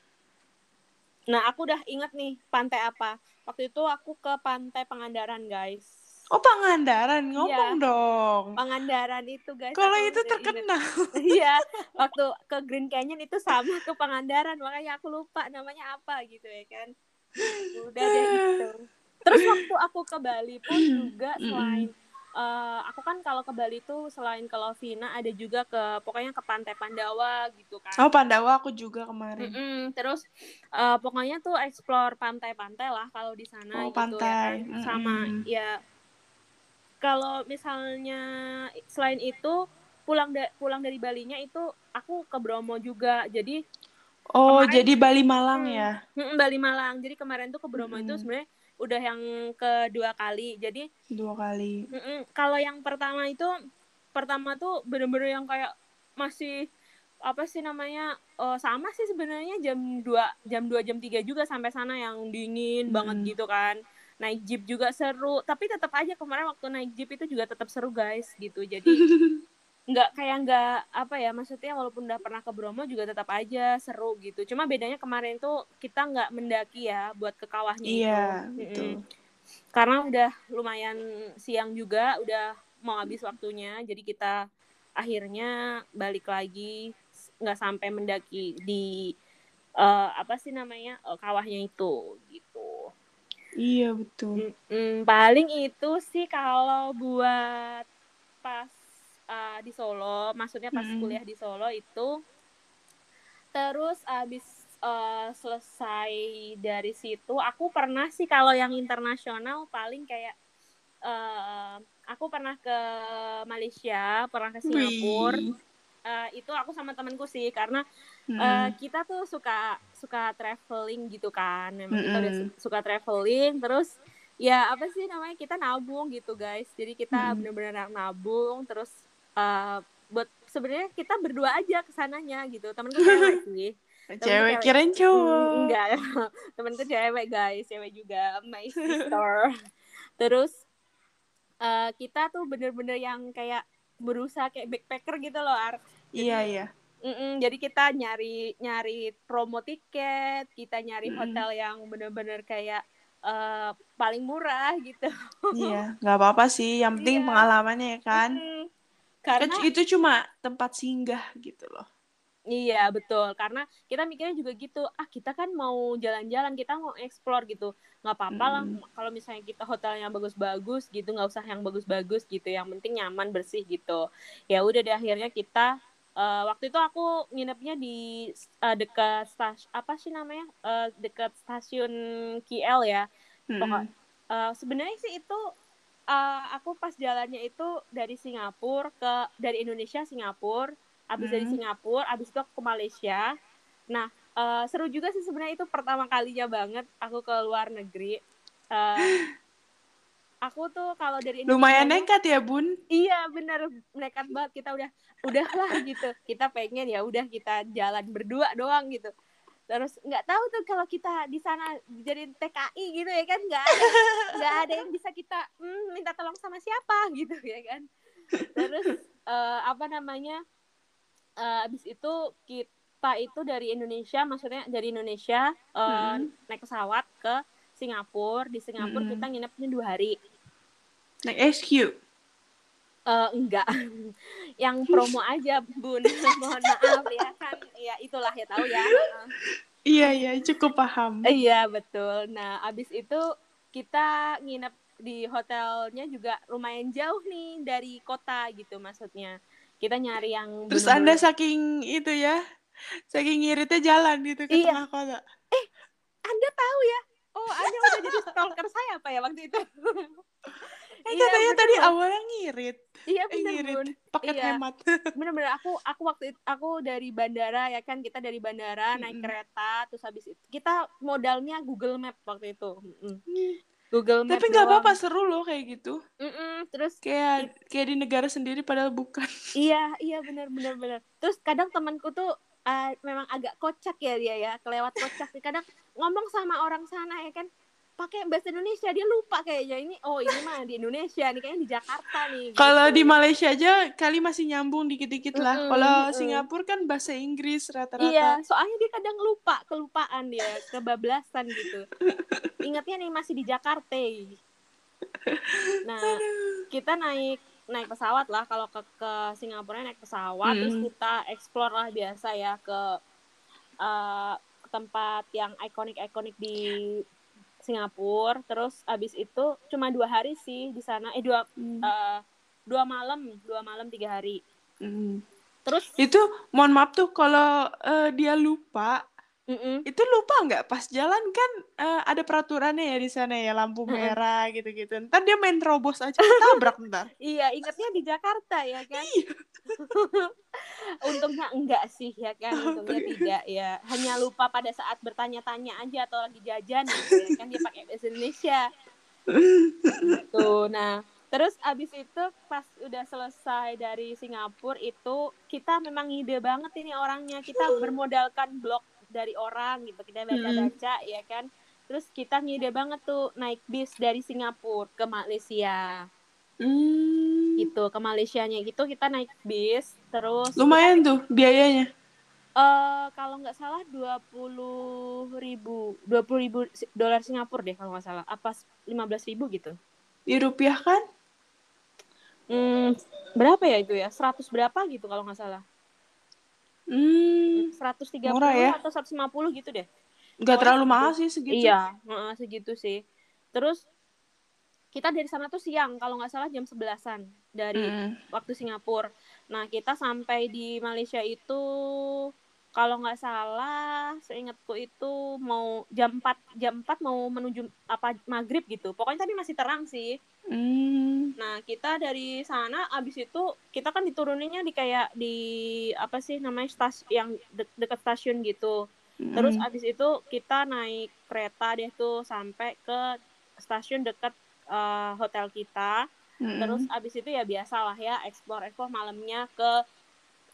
Nah aku udah ingat nih pantai apa waktu itu aku ke Pantai Pangandaran guys. Oh Pangandaran, ngomong ya, dong. Pangandaran itu guys. Kalau itu terkenal. Iya, waktu ke Green Canyon itu sama ke Pangandaran, makanya aku lupa namanya apa gitu ya kan. Udah deh gitu. Terus waktu aku ke Bali pun juga selain uh, aku kan kalau ke Bali tuh selain ke Lovina ada juga ke pokoknya ke Pantai Pandawa gitu kan. Oh Pandawa aku juga kemarin. Mm-mm, terus uh, pokoknya tuh explore pantai-pantai lah kalau di sana oh, gitu pantai. Ya kan. Sama mm-hmm. ya. Kalau misalnya selain itu pulang da- pulang dari Balinya itu aku ke Bromo juga. Jadi oh, kemarin, jadi Bali Malang hmm, ya. Bali Malang. Jadi kemarin tuh ke Bromo hmm. itu sebenarnya udah yang kedua kali. Jadi dua kali. Kalau yang pertama itu pertama tuh bener-bener yang kayak masih apa sih namanya uh, sama sih sebenarnya jam dua jam tiga juga sampai sana yang dingin hmm. banget gitu kan. Naik jeep juga seru, tapi tetap aja kemarin waktu naik jeep itu juga tetap seru guys gitu, jadi nggak kayak nggak apa ya maksudnya walaupun udah pernah ke Bromo juga tetap aja seru gitu, cuma bedanya kemarin tuh kita nggak mendaki ya buat ke kawahnya iya, itu, karena udah lumayan siang juga, udah mau habis waktunya, jadi kita akhirnya balik lagi nggak sampai mendaki di uh, apa sih namanya uh, kawahnya itu gitu. Iya betul. Mm-mm, paling itu sih kalau buat pas uh, di Solo, maksudnya pas mm-hmm. kuliah di Solo itu, terus abis uh, selesai dari situ, aku pernah sih kalau yang internasional paling kayak uh, aku pernah ke Malaysia, pernah ke Singapura, uh, itu aku sama temanku sih, karena mm. uh, kita tuh suka suka traveling gitu kan, memang mm-hmm. kita udah suka traveling, terus ya apa sih namanya, kita nabung gitu guys, jadi kita mm. benar-benar nabung, terus uh, buat sebenarnya kita berdua aja kesananya gitu, temanku cewek sih. Temen cewek, kirain cowok. Enggak, temenku cewek guys, cewek juga, my sister. Terus uh, kita tuh bener-bener yang kayak berusaha kayak backpacker gitu loh, Ar. Jadi, iya, iya. Jadi kita nyari nyari promo tiket, kita nyari mm-mm. hotel yang bener-bener kayak uh, paling murah gitu. Iya, gak apa-apa sih, yang penting iya. pengalamannya ya kan. Mm-hmm. Karena itu cuma tempat singgah gitu loh. Iya betul, karena kita mikirnya juga gitu, ah kita kan mau jalan-jalan, kita mau explore gitu, nggak apa-apa lah hmm. kalau misalnya kita hotelnya bagus-bagus gitu, nggak usah yang bagus-bagus gitu, yang penting nyaman, bersih gitu. Ya udah deh akhirnya kita uh, waktu itu aku nginepnya di uh, dekat stasiun apa sih namanya uh, dekat stasiun K L ya. Pokoknya hmm. uh, sebenarnya sih itu uh, aku pas jalannya itu dari Singapura ke dari Indonesia Singapura. Abis hmm. dari Singapura, abis itu aku ke Malaysia. Nah, uh, seru juga sih sebenarnya, itu pertama kalinya banget aku ke luar negeri. Uh, aku tuh kalau dari Indonesia, lumayan nekat ya bun. Iya benar, nekat banget. Kita udah udahlah gitu. Kita pengen ya udah kita jalan berdua doang gitu. Terus nggak tahu tuh kalau kita di sana jadi T K I gitu ya kan, nggak nggak ada yang bisa kita mm, minta tolong sama siapa gitu ya kan. Terus uh, apa namanya? Uh, abis itu kita itu dari Indonesia, maksudnya dari Indonesia uh, mm-hmm. naik pesawat ke Singapura. Di Singapura mm-hmm. kita nginepnya dua hari. Naik S Q? Uh, enggak, yang promo aja bun. Mohon maaf ya kan, ya itulah ya tahu ya. Iya iya cukup paham. Iya betul. Nah abis itu kita nginep di hotelnya juga lumayan jauh nih dari kota gitu maksudnya. Kita nyari yang terus bener-bener. Anda saking itu ya, saking ngiritnya jalan gitu ke iya. tengah kota. Eh, Anda tahu ya? Oh, Anda udah jadi stalker saya apa ya waktu itu? Eh, iya, katanya bener, tadi bun. Awalnya ngirit. Iya, bener, ngirit. Bun. Paket iya. hemat. Bener-bener, aku aku waktu itu, aku dari bandara ya kan, kita dari bandara mm-hmm. naik kereta, terus habis itu kita modalnya Google Map waktu itu. Mm-hmm. Google Map. Tapi nggak apa-apa, seru loh kayak gitu. Mm-mm, terus kayak kayak di negara sendiri padahal bukan. Iya iya benar benar benar. Terus kadang temanku tuh uh, memang agak kocak ya dia ya, kelewat kocak. Kadang ngomong sama orang sana ya kan, pakai bahasa Indonesia dia lupa kayaknya ini. Oh ini mah di Indonesia, ini kayaknya di Jakarta nih. Gitu. Kalau di Malaysia aja kali masih nyambung dikit-dikit lah. Mm-mm, Kalau mm-mm. Singapura kan bahasa Inggris rata-rata. Iya, soalnya dia kadang lupa, kelupaan dia, kebablasan gitu. Ingatnya nih masih di Jakarta. Nah, kita naik naik pesawat lah, kalau ke ke Singapura naik pesawat, hmm. terus kita explore lah biasa ya ke uh, tempat yang ikonik-ikonik di Singapura. Terus abis itu cuma dua hari sih di sana, eh dua hmm. uh, dua malam, dua malam tiga hari. Hmm. Terus itu mohon maaf tuh kalau uh, dia lupa. Mm-mm. Itu lupa nggak pas jalan kan uh, ada peraturannya ya di sana ya, lampu merah mm-hmm. gitu-gitu, ntar dia main terobos aja tabrak ntar. Iya ingatnya di Jakarta ya kan. Untungnya enggak sih ya kan, untungnya tidak ya, hanya lupa pada saat bertanya-tanya aja atau lagi jajan gitu ya kan, dia pakai bahasa Indonesia gitu. Nah terus abis itu pas udah selesai dari Singapura itu kita memang ide banget ini orangnya, kita bermodalkan blog dari orang gitu, kita baca-baca hmm. ya kan. Terus kita ngide banget tuh naik bis dari Singapura ke Malaysia hmm. gitu, ke Malaysianya gitu kita naik bis. Terus lumayan tuh biayanya, uh, kalau nggak salah dua puluh ribu dua puluh ribu dolar Singapura deh kalau nggak salah, apa lima belas ribu gitu di rupiah kan. hmm, berapa ya itu ya, seratus berapa gitu kalau nggak salah. Hmm, seratus tiga puluh ya? Atau seratus lima puluh gitu deh. Gak terlalu mahal sih segitu. Iya, segitu sih. Terus kita dari sana tuh siang, kalau gak salah jam sebelasan dari hmm. waktu Singapura. Nah kita sampai di Malaysia itu kalau nggak salah seingatku itu mau jam empat mau menuju apa maghrib gitu. Pokoknya tadi masih terang sih. Hmm. Nah, kita dari sana abis itu kita kan dituruninnya di kayak di apa sih namanya stasiun yang de- dekat stasiun gitu. Hmm. Terus abis itu kita naik kereta deh tuh sampai ke stasiun dekat uh, hotel kita. Hmm. Terus abis itu ya biasalah ya explore-explore malamnya ke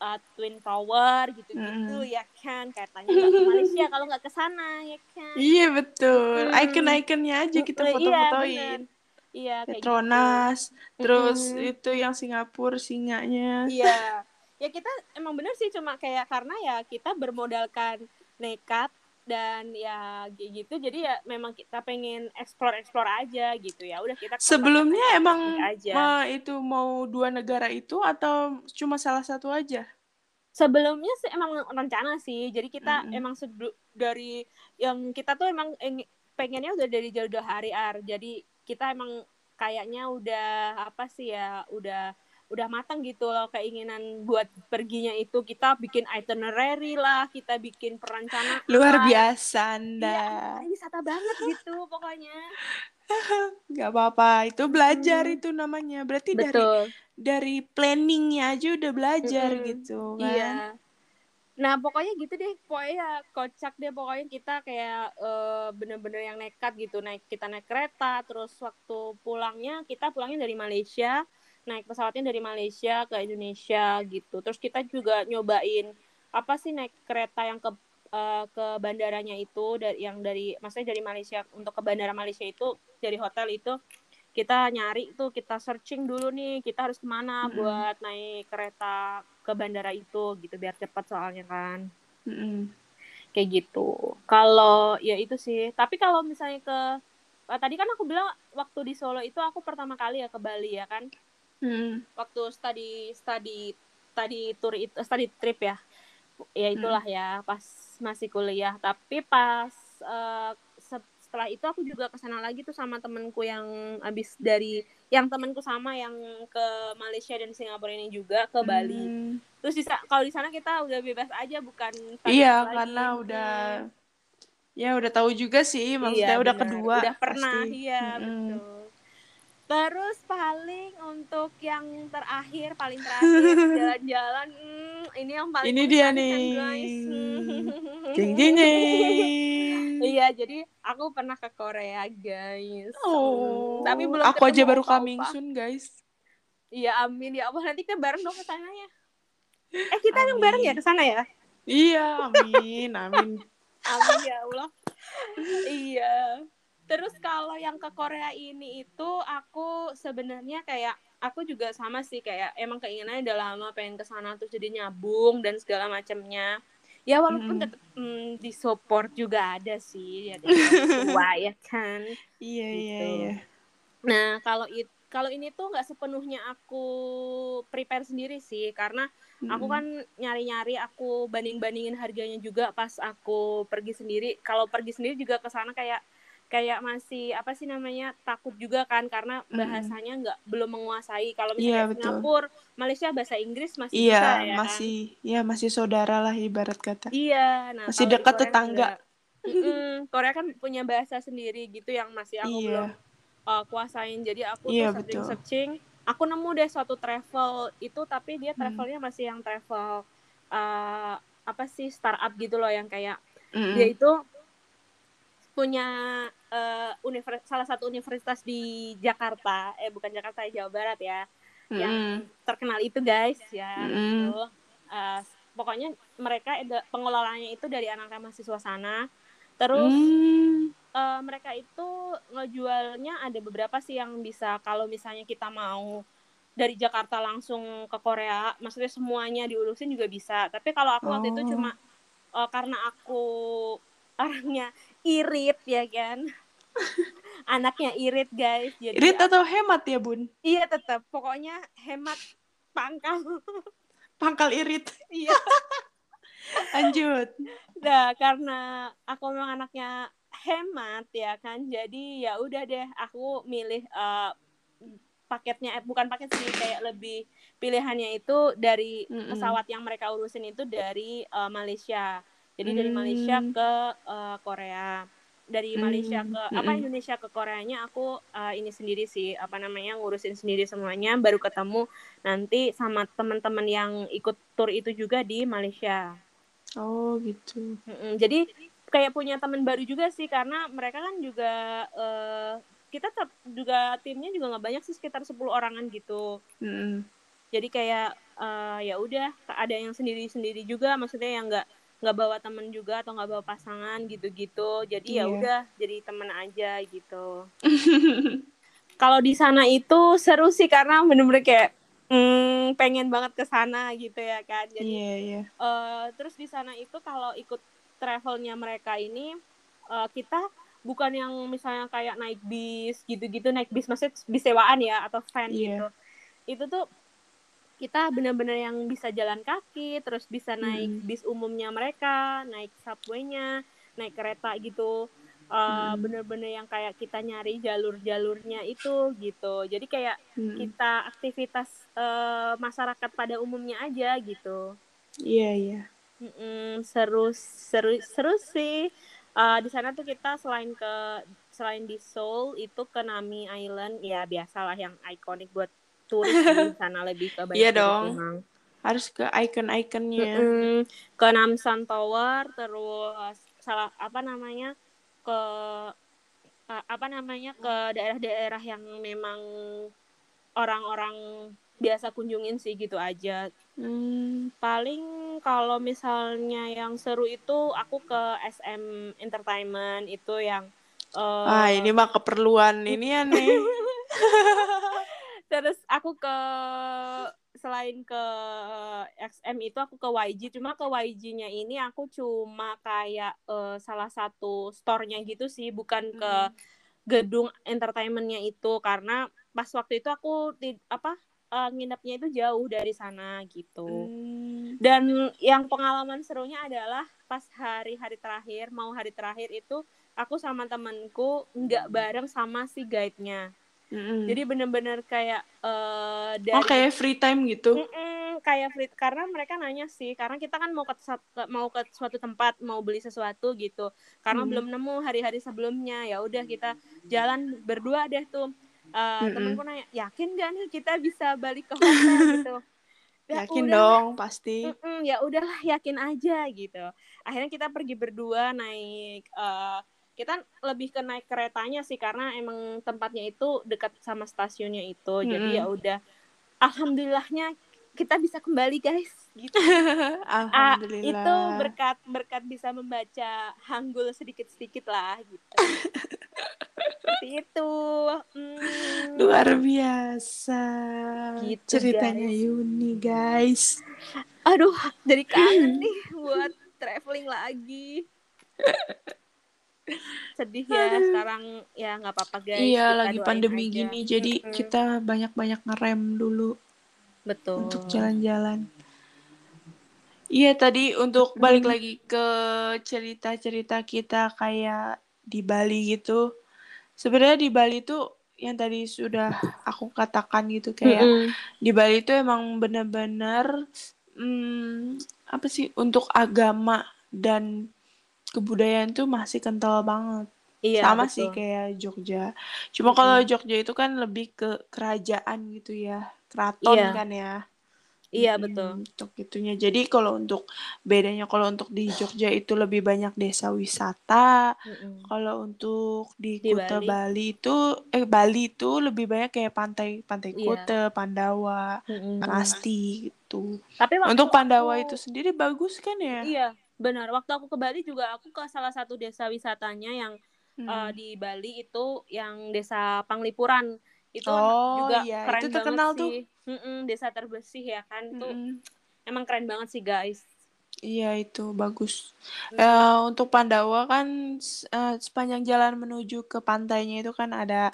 Uh, Twin Tower gitu-gitu hmm. ya kan, katanya nggak ke Malaysia kalau nggak ke sana ya kan. Iya betul, hmm. icon-iconnya aja kita foto-fotoin. Iya, iya Petronas gitu. Terus hmm. itu yang Singapura singanya. Iya ya, kita emang benar sih, cuma kayak karena ya kita bermodalkan nekat dan ya gitu, jadi ya memang kita pengen explore-explore aja gitu ya. Udah kita sebelumnya emang aja. Ma, itu mau dua negara itu atau cuma salah satu aja? Sebelumnya sih emang rencana sih. Jadi kita mm-hmm. emang sebelum dari yang kita tuh emang pengennya udah dari jauh-jauh hari ar. Jadi kita emang kayaknya udah apa sih ya, udah udah matang gitu loh keinginan buat perginya itu. Kita bikin itinerary lah, kita bikin perencanaan. Luar biasa Anda. Iya, wisata banget gitu pokoknya. Gak apa-apa, itu belajar hmm. itu namanya. Berarti betul. dari dari planningnya aja udah belajar hmm. gitu kan. Iya. Nah pokoknya gitu deh, pokoknya kocak deh, pokoknya kita kayak uh, bener-bener yang nekat gitu. Naik kita naik kereta, terus waktu pulangnya kita pulangnya dari Malaysia, naik pesawatnya dari Malaysia ke Indonesia gitu. Terus kita juga nyobain apa sih naik kereta yang ke uh, ke bandaranya itu, dari yang dari maksudnya dari Malaysia untuk ke bandara Malaysia itu dari hotel itu kita nyari tuh, kita searching dulu nih kita harus kemana mm-hmm. buat naik kereta ke bandara itu gitu biar cepat soalnya kan. Mm-hmm. Kayak gitu. Kalau ya itu sih. Tapi kalau misalnya ke tadi kan aku bilang waktu di Solo itu aku pertama kali ya ke Bali ya kan. Hmm. Waktu study study study tour itu study trip ya, ya itulah hmm. ya pas masih kuliah. Tapi pas uh, setelah itu aku juga kesana lagi tuh sama temanku yang abis dari yang temanku sama yang ke Malaysia dan Singapura ini juga ke Bali. Hmm. Terus disa- kalau di sana kita udah bebas aja bukan? Iya lagi. Karena udah ya udah tahu juga sih maksudnya iya, udah bener. Kedua udah pernah pasti. Iya hmm. betul. Terus paling untuk yang terakhir, paling terakhir jalan-jalan, hmm, ini yang paling ini dia nih, guys. Iya, jadi aku pernah ke Korea, guys. Oh, hmm, tapi belum. Aku aja baru coming soon, guys. Iya, amin ya Allah, nanti kita bareng dong ke sana ya. Eh, kita yang bareng ya ke sana ya? Iya, amin, amin. Amin ya Allah. Iya. Terus kalau yang ke Korea ini itu aku sebenarnya kayak aku juga sama sih, kayak emang keinginannya udah lama pengen kesana terus jadi nyambung dan segala macamnya. Ya walaupun hmm. tetap mm, disupport juga ada sih ya tua ya kan. Iya iya iya. Nah, kalau it, kalau ini tuh enggak sepenuhnya aku prepare sendiri sih karena hmm. aku kan nyari-nyari, aku banding-bandingin harganya juga pas aku pergi sendiri. Kalau pergi sendiri juga kesana kayak kayak masih apa sih namanya takut juga kan karena bahasanya nggak mm. belum menguasai. Kalau misalnya yeah, Singapura, betul. Malaysia bahasa Inggris masih yeah, bisa ya masih kan? Ya masih saudara lah ibarat kata. Iya, yeah, nah, masih dekat tetangga. Korea kan punya bahasa sendiri gitu yang masih aku yeah. belum uh, kuasain. Jadi aku yeah, tuh searching searching, aku nemu deh suatu travel itu tapi dia travelnya mm. masih yang travel uh, apa sih startup gitu loh yang kayak mm-hmm. dia itu punya uh, univers- salah satu universitas di Jakarta, eh bukan Jakarta, Jawa Barat ya, mm. yang terkenal itu guys ya. Mm. Gitu. Uh, pokoknya mereka pengelolanya itu dari anak-anak mahasiswa sana. Terus mm. uh, mereka itu ngejualnya ada beberapa sih yang bisa kalau misalnya kita mau dari Jakarta langsung ke Korea, maksudnya semuanya diurusin juga bisa. Tapi kalau aku oh. waktu itu cuma uh, karena aku orangnya irit ya kan, anaknya irit guys. Jadi irit atau hemat ya bun? Iya tetap, pokoknya hemat pangkal, pangkal irit. Iya. Lanjut. Nah karena aku memang anaknya hemat ya kan, jadi ya udah deh aku milih uh, paketnya, eh, bukan paket sih kayak lebih pilihannya itu dari mm-mm. pesawat yang mereka urusin itu dari uh, Malaysia. Jadi mm. dari Malaysia ke uh, Korea. Dari Malaysia ke mm-mm. apa Indonesia ke Koreanya aku uh, ini sendiri sih, apa namanya, ngurusin sendiri semuanya, baru ketemu nanti sama teman-teman yang ikut tur itu juga di Malaysia. Oh, gitu. Mm-mm. Jadi kayak punya teman baru juga sih, karena mereka kan juga uh, kita ter- juga timnya juga enggak banyak sih, sekitar sepuluh orangan gitu. Mm-mm. Jadi kayak uh, ya udah ada yang sendiri-sendiri juga, maksudnya yang enggak nggak bawa temen juga atau nggak bawa pasangan gitu-gitu, jadi yeah. ya udah jadi temen aja gitu. Kalau di sana itu seru sih karena bener-bener kayak mm, pengen banget ke sana gitu ya kan, jadi yeah, yeah. Uh, terus di sana itu kalau ikut travelnya mereka ini uh, kita bukan yang misalnya kayak naik bis gitu-gitu, naik bis maksudnya bis sewaan ya atau van yeah. gitu, itu tuh kita benar-benar yang bisa jalan kaki, terus bisa naik hmm. bis umumnya mereka, naik subway-nya, naik kereta gitu. Uh, hmm. Benar-benar yang kayak kita nyari jalur-jalurnya itu gitu. Jadi kayak hmm. kita aktivitas uh, masyarakat pada umumnya aja gitu. Iya, yeah, iya. Yeah. Seru, seru, seru sih. Uh, di sana tuh kita selain ke selain di Seoul itu ke Nami Island, ya biasalah yang ikonik buat turis di sana, lebih ke banyak yeah dong. Memang. Harus ke icon-iconnya. Mm-hmm. Ke Namsan Tower, terus salah apa namanya? ke apa namanya? ke daerah-daerah yang memang orang-orang biasa kunjungin sih, gitu aja. Hmm, paling kalau misalnya yang seru itu aku ke S M Entertainment itu yang uh, ah ini mah keperluan ini ya nih. Terus aku ke, selain ke X M itu aku ke Y G. Cuma ke Y G-nya ini aku cuma kayak uh, salah satu store-nya gitu sih. Bukan hmm. ke gedung entertainment-nya itu. Karena pas waktu itu aku di, apa uh, nginepnya itu jauh dari sana gitu. Hmm. Dan yang pengalaman serunya adalah pas hari-hari terakhir, mau hari terakhir itu aku sama temanku nggak bareng sama si guide-nya. Mm-hmm. Jadi benar-benar kayak uh, dari, oh kayak free time gitu. Kayak free, karena mereka nanya sih, karena kita kan mau ke mau ke suatu tempat, mau beli sesuatu gitu. Karena mm-hmm. belum nemu hari-hari sebelumnya, ya udah kita jalan berdua deh tuh. Uh, mm-hmm. Temanku nanya, "Yakin gak nih kita bisa balik ke hotel?" gitu. Ya, yakin udah, dong, pasti. Ya udahlah, yakin aja gitu. Akhirnya kita pergi berdua naik uh, kita lebih ke naik keretanya sih, karena emang tempatnya itu dekat sama stasiunnya itu. Mm-hmm. Jadi ya udah, alhamdulillahnya kita bisa kembali guys gitu. Alhamdulillah. Ah, itu berkat berkat bisa membaca Hangul sedikit-sedikit lah gitu. Seperti itu. Hmm. Luar biasa gitu, ceritanya guys. Yuni guys, aduh jadi kangen nih buat traveling lagi. Sedih ya. Aduh. Sekarang ya nggak apa-apa guys, iya lagi pandemi aja gini, jadi mm-hmm. kita banyak-banyak ngerem dulu, betul, untuk jalan-jalan. Iya tadi untuk mm-hmm. balik lagi ke cerita-cerita kita kayak di Bali gitu, sebenarnya di Bali tuh yang tadi sudah aku katakan gitu, kayak mm-hmm. di Bali tuh emang benar-benar hmm, apa sih, untuk agama dan kebudayaan tuh masih kental banget. Iya, sama betul sih kayak Jogja. Cuma kalau mm. Jogja itu kan lebih ke kerajaan gitu ya, keraton iya. kan ya. Iya, betul. Hmm, untuk itunya. Jadi kalau untuk bedanya, kalau untuk di Jogja itu lebih banyak desa wisata. Mm-mm. Kalau untuk di, di Kuta Bali. Bali itu eh Bali itu lebih banyak kayak pantai-pantai yeah. Kuta, Pandawa, Mm-mm. Pasti gitu. Tapi untuk Pandawa aku... itu sendiri bagus kan ya? Iya. Benar, waktu aku ke Bali juga aku ke salah satu desa wisatanya yang hmm. uh, di Bali itu, yang desa Panglipuran itu oh, juga iya. keren itu terkenal banget tuh. Sih. Mm-mm, desa terbersih ya kan, mm-mm. tuh emang keren banget sih guys. Iya itu bagus. Mm-hmm. Uh, untuk Pandawa kan uh, sepanjang jalan menuju ke pantainya itu kan ada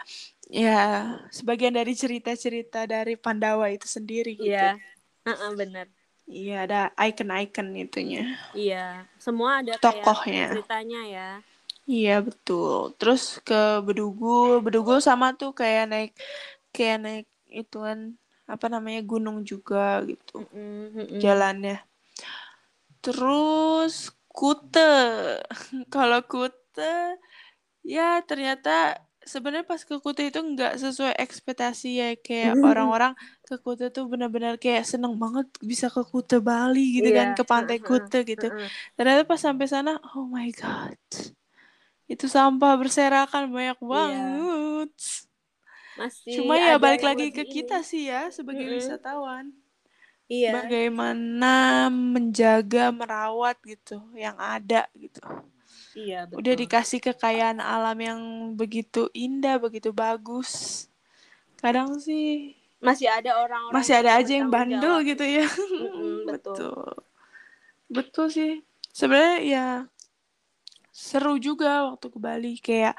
ya sebagian dari cerita-cerita dari Pandawa itu sendiri gitu. Iya, uh-uh, benar. Iya, ada icon-icon itunya. Iya, semua ada tokohnya, ceritanya ya. Iya, betul. Terus ke Bedugul, Bedugul sama tuh kayak naik kayak naik itu kan apa namanya gunung juga gitu, mm-hmm. jalannya. Terus Kute, kalau Kute ya ternyata sebenarnya pas ke Kute itu nggak sesuai ekspektasi ya, kayak mm. orang-orang ke Kute tuh benar-benar kayak seneng banget bisa ke Kute Bali gitu yeah. kan, ke pantai Kute gitu. Ternyata pas sampai sana, oh my god, itu sampah berserakan banyak banget. Yeah. Masih cuma ya balik lagi ke ini. Kita sih ya sebagai mm-hmm. wisatawan. Iya. Bagaimana menjaga, merawat gitu yang ada gitu. Iya, betul. Udah dikasih kekayaan alam yang begitu indah, begitu bagus. Kadang sih masih ada orang-orang masih ada aja yang bandel gitu ya. Mm-hmm, betul. betul. Betul sih. Sebenarnya ya seru juga waktu ke Bali, kayak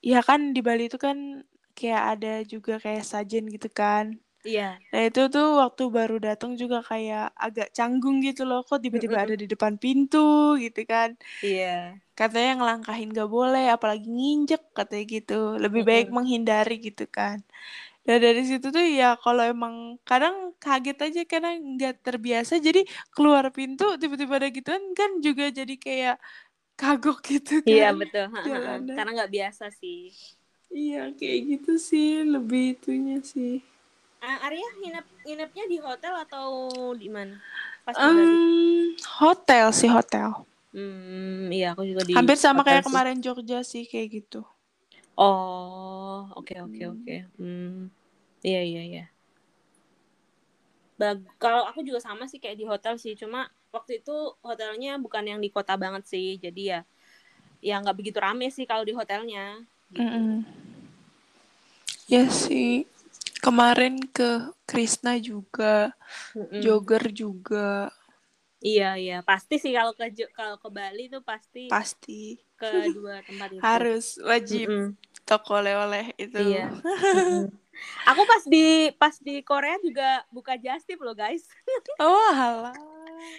ya kan di Bali itu kan kayak ada juga kayak sajen gitu kan. Iya. Nah itu tuh waktu baru datang juga kayak agak canggung gitu loh, kok tiba-tiba mm-hmm. ada di depan pintu gitu kan. Iya. Katanya ngelangkahin gak boleh, apalagi nginjek katanya gitu. Lebih mm-hmm. baik menghindari gitu kan. Nah dari situ tuh ya kalau emang kadang kaget aja karena gak terbiasa, jadi keluar pintu tiba-tiba ada gituan kan juga jadi kayak kagok gitu kan. Iya betul. Jalanan. Karena gak biasa sih. Iya kayak gitu sih, lebih itunya sih. Arya nginep nginepnya di hotel atau di mana? Um, hotel sih hotel. Hmm, iya aku juga di. Hampir sama kayak sih. Kemarin Jogja sih kayak gitu. Oh, oke okay, oke okay, oke. Okay. Hmm, iya iya iya. Bag- kalau aku juga sama sih kayak di hotel sih, cuma waktu itu hotelnya bukan yang di kota banget sih, jadi ya, ya nggak begitu rame sih kalau di hotelnya. Gitu. Mm-hmm. Ya sih. Kemarin ke Krishna juga, mm-mm. Jogger juga. Iya iya, pasti sih kalau ke kalau ke Bali tuh pasti. Pasti. Ke dua tempat itu. Harus wajib mm-mm. toko oleh-oleh itu. Iya. Aku pas di pas di Korea juga buka Justip loh guys. Oh halah.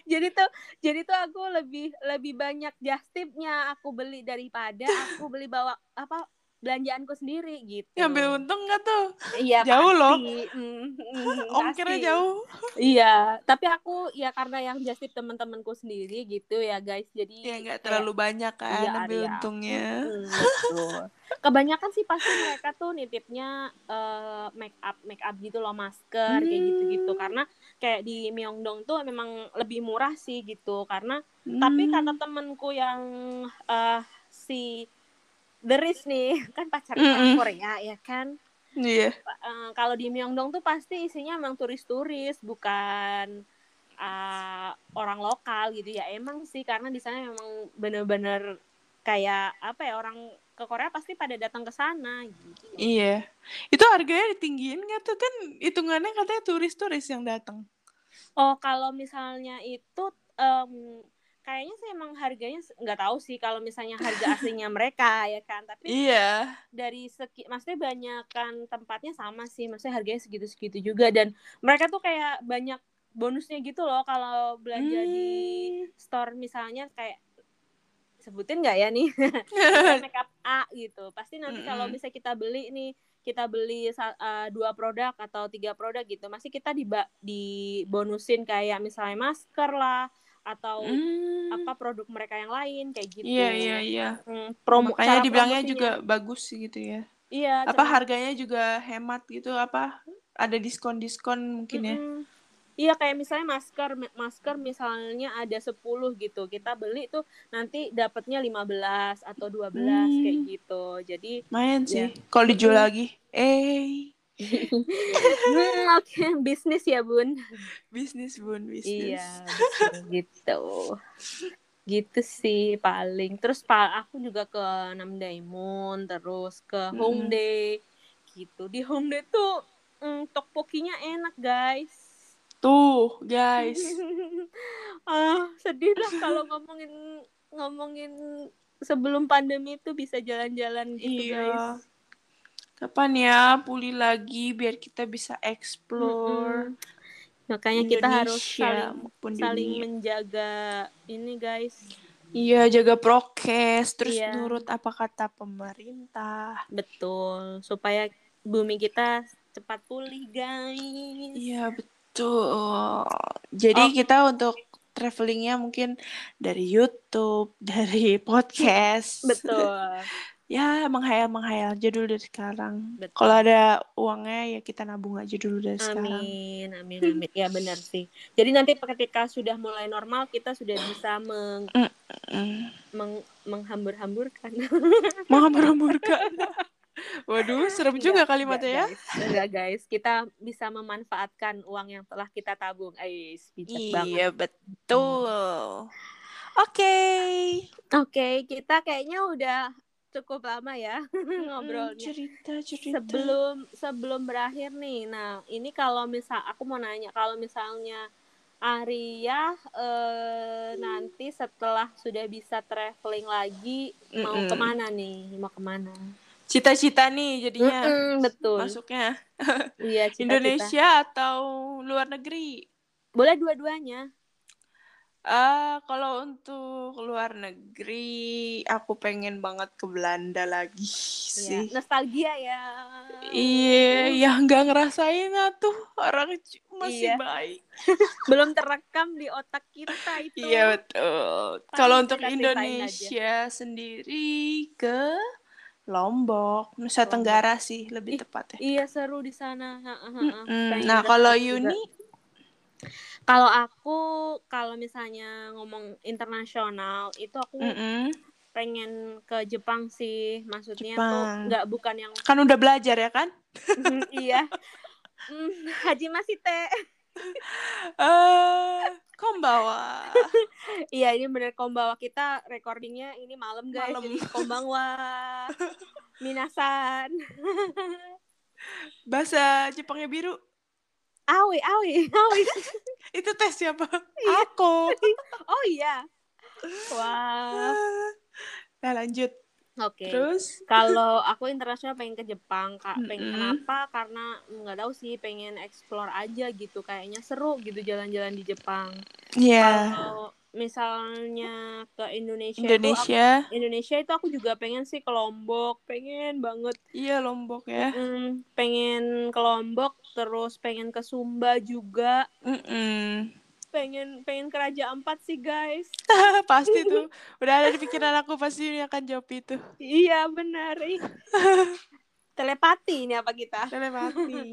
Jadi tuh jadi tuh aku lebih lebih banyak Justipnya aku beli daripada aku beli bawa apa? belanjaanku sendiri gitu. Ngambil untung nggak tuh? Iya, jauh pasti. Loh. Mm, mm, ongkirnya jauh. Iya, tapi aku ya karena yang Justip teman-temanku sendiri gitu ya guys. Jadi ya nggak terlalu banyak kan ya, ambil ya. Untungnya. Mm, betul. Kebanyakan sih pasti mereka tuh nitipnya uh, make up make up gitu loh, masker hmm. kayak gitu-gitu. Karena kayak di Myeongdong tuh memang lebih murah sih gitu. Karena hmm. tapi kata temanku yang uh, si Deris nih, kan pacarnya mm-hmm. Korea ya kan. Iya. Yeah. Uh, kalau di Myeongdong tuh pasti isinya emang turis-turis, bukan uh, orang lokal gitu ya. Emang sih karena di sana memang benar-benar kayak apa ya, orang ke Korea pasti pada datang ke sana gitu. Iya. Yeah. Itu harganya ditinggiin enggak tuh, kan hitungannya katanya turis-turis yang datang. Oh, kalau misalnya itu um, kayaknya sih emang harganya nggak tahu sih kalau misalnya harga aslinya mereka ya kan, tapi iya. dari segi maksudnya banyak kan tempatnya sama sih, maksudnya harganya segitu-segitu juga, dan mereka tuh kayak banyak bonusnya gitu loh kalau belanja hmm. di store misalnya, kayak sebutin nggak ya nih make up A gitu, pasti nanti mm-hmm. kalau bisa kita beli nih kita beli uh, dua produk atau tiga produk gitu, masih kita di dibonusin kayak misalnya masker lah atau hmm. apa produk mereka yang lain kayak gitu. Iya iya iya. Hmm, promo, makanya dibilangnya juga bagus gitu ya. Iya. Apa cara... harganya juga hemat gitu, apa ada diskon-diskon mungkin mm-hmm. ya. Iya kayak misalnya masker masker misalnya ada sepuluh gitu. Kita beli tuh nanti dapatnya lima belas atau dua belas hmm. kayak gitu. Jadi main sih. Ya. Kalau dijual mm-hmm. lagi. Eh hmm, oke, okay. bisnis ya bun, bisnis bun, bisnis. Iya, gitu, gitu sih paling. Terus pak aku juga ke Namdaemun, terus ke Hongdae, hmm. gitu. Di Hongdae tuh mm, tteokbokkinya enak guys. Tuh guys, ah sedih lah kalau ngomongin ngomongin sebelum pandemi tuh bisa jalan-jalan gitu iya. guys. Kapan ya pulih lagi biar kita bisa explore. Mm-hmm. Makanya Indonesia, kita harus saling, saling menjaga ini guys. Iya, jaga prokes, terus iya. nurut apa kata pemerintah. Betul, supaya bumi kita cepat pulih guys. Iya betul. Jadi oh. kita untuk travelingnya mungkin dari YouTube, dari podcast. Betul. Ya menghayal-menghayal aja dulu dari sekarang. Kalau ada uangnya ya kita nabung aja dulu dari amin, sekarang. Amin, amin, amin. Ya benar sih. Jadi nanti ketika sudah mulai normal kita sudah bisa meng meng menghambur-hamburkan. Menghambur-hamburkan. Waduh, serem juga gak, kalimatnya gak, ya. Enggak guys, kita bisa memanfaatkan uang yang telah kita tabung. Ais, bijak iya, banget. Iya betul. Oke. Okay. Oke, okay, kita kayaknya udah cukup lama ya ngobrolnya. Cerita cerita. Sebelum sebelum berakhir nih. Nah, ini kalau misal aku mau nanya, kalau misalnya Aria eh, hmm. nanti setelah sudah bisa traveling lagi Mm-mm. mau kemana nih? Mau kemana? Cita-cita nih jadinya. Mm-mm, betul. Masuknya. Iya, cita-cita. Indonesia atau luar negeri? Boleh dua-duanya. Uh, kalau untuk luar negeri, aku pengen banget ke Belanda lagi sih. Ya, nostalgia ya. Iya, yeah, yang nggak ngerasain tuh orang masih yeah. baik. Belum terekam di otak kita itu. Iya yeah, betul. Kalau untuk Indonesia sendiri ke Lombok, Nusa Tenggara Lombok. sih lebih tepatnya. Iya seru di sana. Mm-hmm. Nah kalau Yuni. Kalau aku, kalau misalnya ngomong internasional, itu aku Mm-mm. pengen ke Jepang sih. Maksudnya Jepang. Tuh nggak bukan yang... Kan udah belajar ya kan? Mm, iya. Mm, Haji Masite. uh, Kombawa. Iya, ini bener Kombawa. Kita recordingnya ini malam guys. Malam. Jadi Kombawa. Minasan. Bahasa Jepangnya biru. Awi, awi, awi. Itu tes siapa? Aku. Oh iya. Wah. Wow. Nah lanjut. Oke. Okay. Terus kalau aku internasional pengen ke Jepang, Kak. Pengen mm-hmm. kenapa? Karena nggak tahu sih, pengen explore aja gitu. Kayaknya seru gitu jalan-jalan di Jepang. Iya. Yeah. Kalau misalnya ke Indonesia, Indonesia. Aku, Indonesia itu aku juga pengen sih ke Lombok, pengen banget. Iya Lombok ya. Mm, pengen ke Lombok, terus pengen ke Sumba juga. Mm-mm. Pengen pengen ke Raja Ampat sih guys. Pasti tuh, udah ada di pikiran aku pasti ini akan jawab itu. Iya benar. Telepati ini apa kita? Telepati.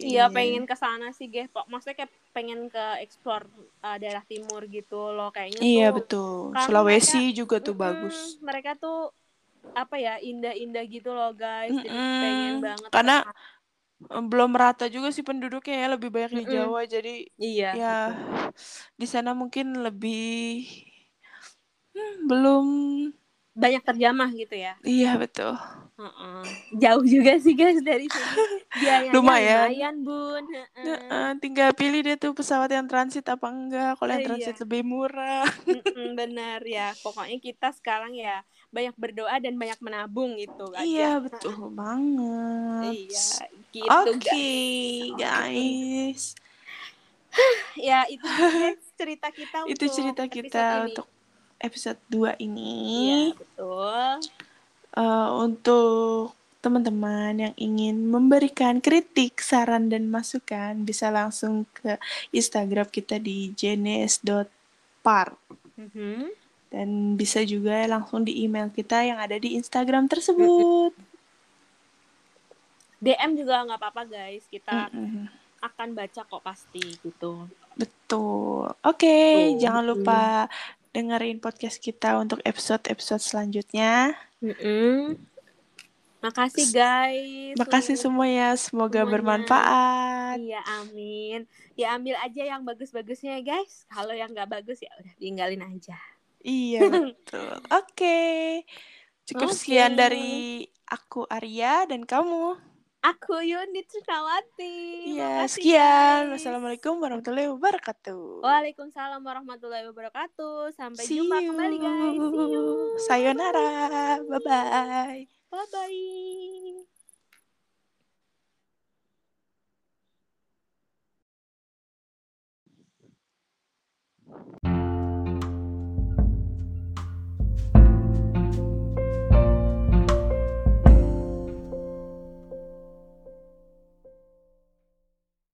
Iya pengen ke sana sih, guys. Maksudnya kayak pengen ke explore uh, daerah timur gitu loh kayaknya tuh. Iya betul. Sulawesi mereka, juga tuh mm, bagus. Mereka tuh apa ya indah-indah gitu loh guys. Jadi mm-hmm. pengen banget. Karena kesana. Belum rata juga sih penduduknya ya, lebih banyak di mm-hmm. Jawa jadi iya. Ya di sana mungkin lebih hmm, belum banyak terjamah gitu ya. Iya betul. Uh-uh. Jauh juga sih guys dari sini. Biayanya lumayan. Lumayan bun. Uh-uh. Uh-uh. Tinggal pilih deh tuh pesawat yang transit apa enggak. Kalau yang uh, transit iya. lebih murah. Uh-uh, benar ya. Pokoknya kita sekarang ya banyak berdoa dan banyak menabung gitu. Iya aja. Betul uh-uh. banget. Iya. Gitu, oke okay, guys. guys. Ya itu cerita kita. Itu untuk cerita kita ini. Untuk episode dua ini. Iya betul. Uh, untuk teman-teman yang ingin memberikan kritik, saran dan masukan bisa langsung ke Instagram kita di jenes dot par mm-hmm. dan bisa juga langsung di email kita yang ada di Instagram tersebut. D M juga nggak apa-apa guys, kita mm-hmm. akan baca kok pasti gitu. Betul. Oke okay, mm-hmm. jangan lupa dengerin podcast kita untuk episode-episode selanjutnya. Mm-mm. Makasih guys. Makasih semua ya. Semoga semuanya bermanfaat. Iya amin. Ya ambil aja yang bagus-bagusnya guys. Kalau yang gak bagus ya udah tinggalin aja. Iya betul. Oke okay. Cukup okay. Sekian dari aku Aria dan kamu. Aku Yuni Trisnawati. Iya sekian guys. Wassalamualaikum warahmatullahi wabarakatuh. Waalaikumsalam warahmatullahi wabarakatuh. Sampai see jumpa you. Kembali guys. See you. Sayonara. Bye bye. Bye bye.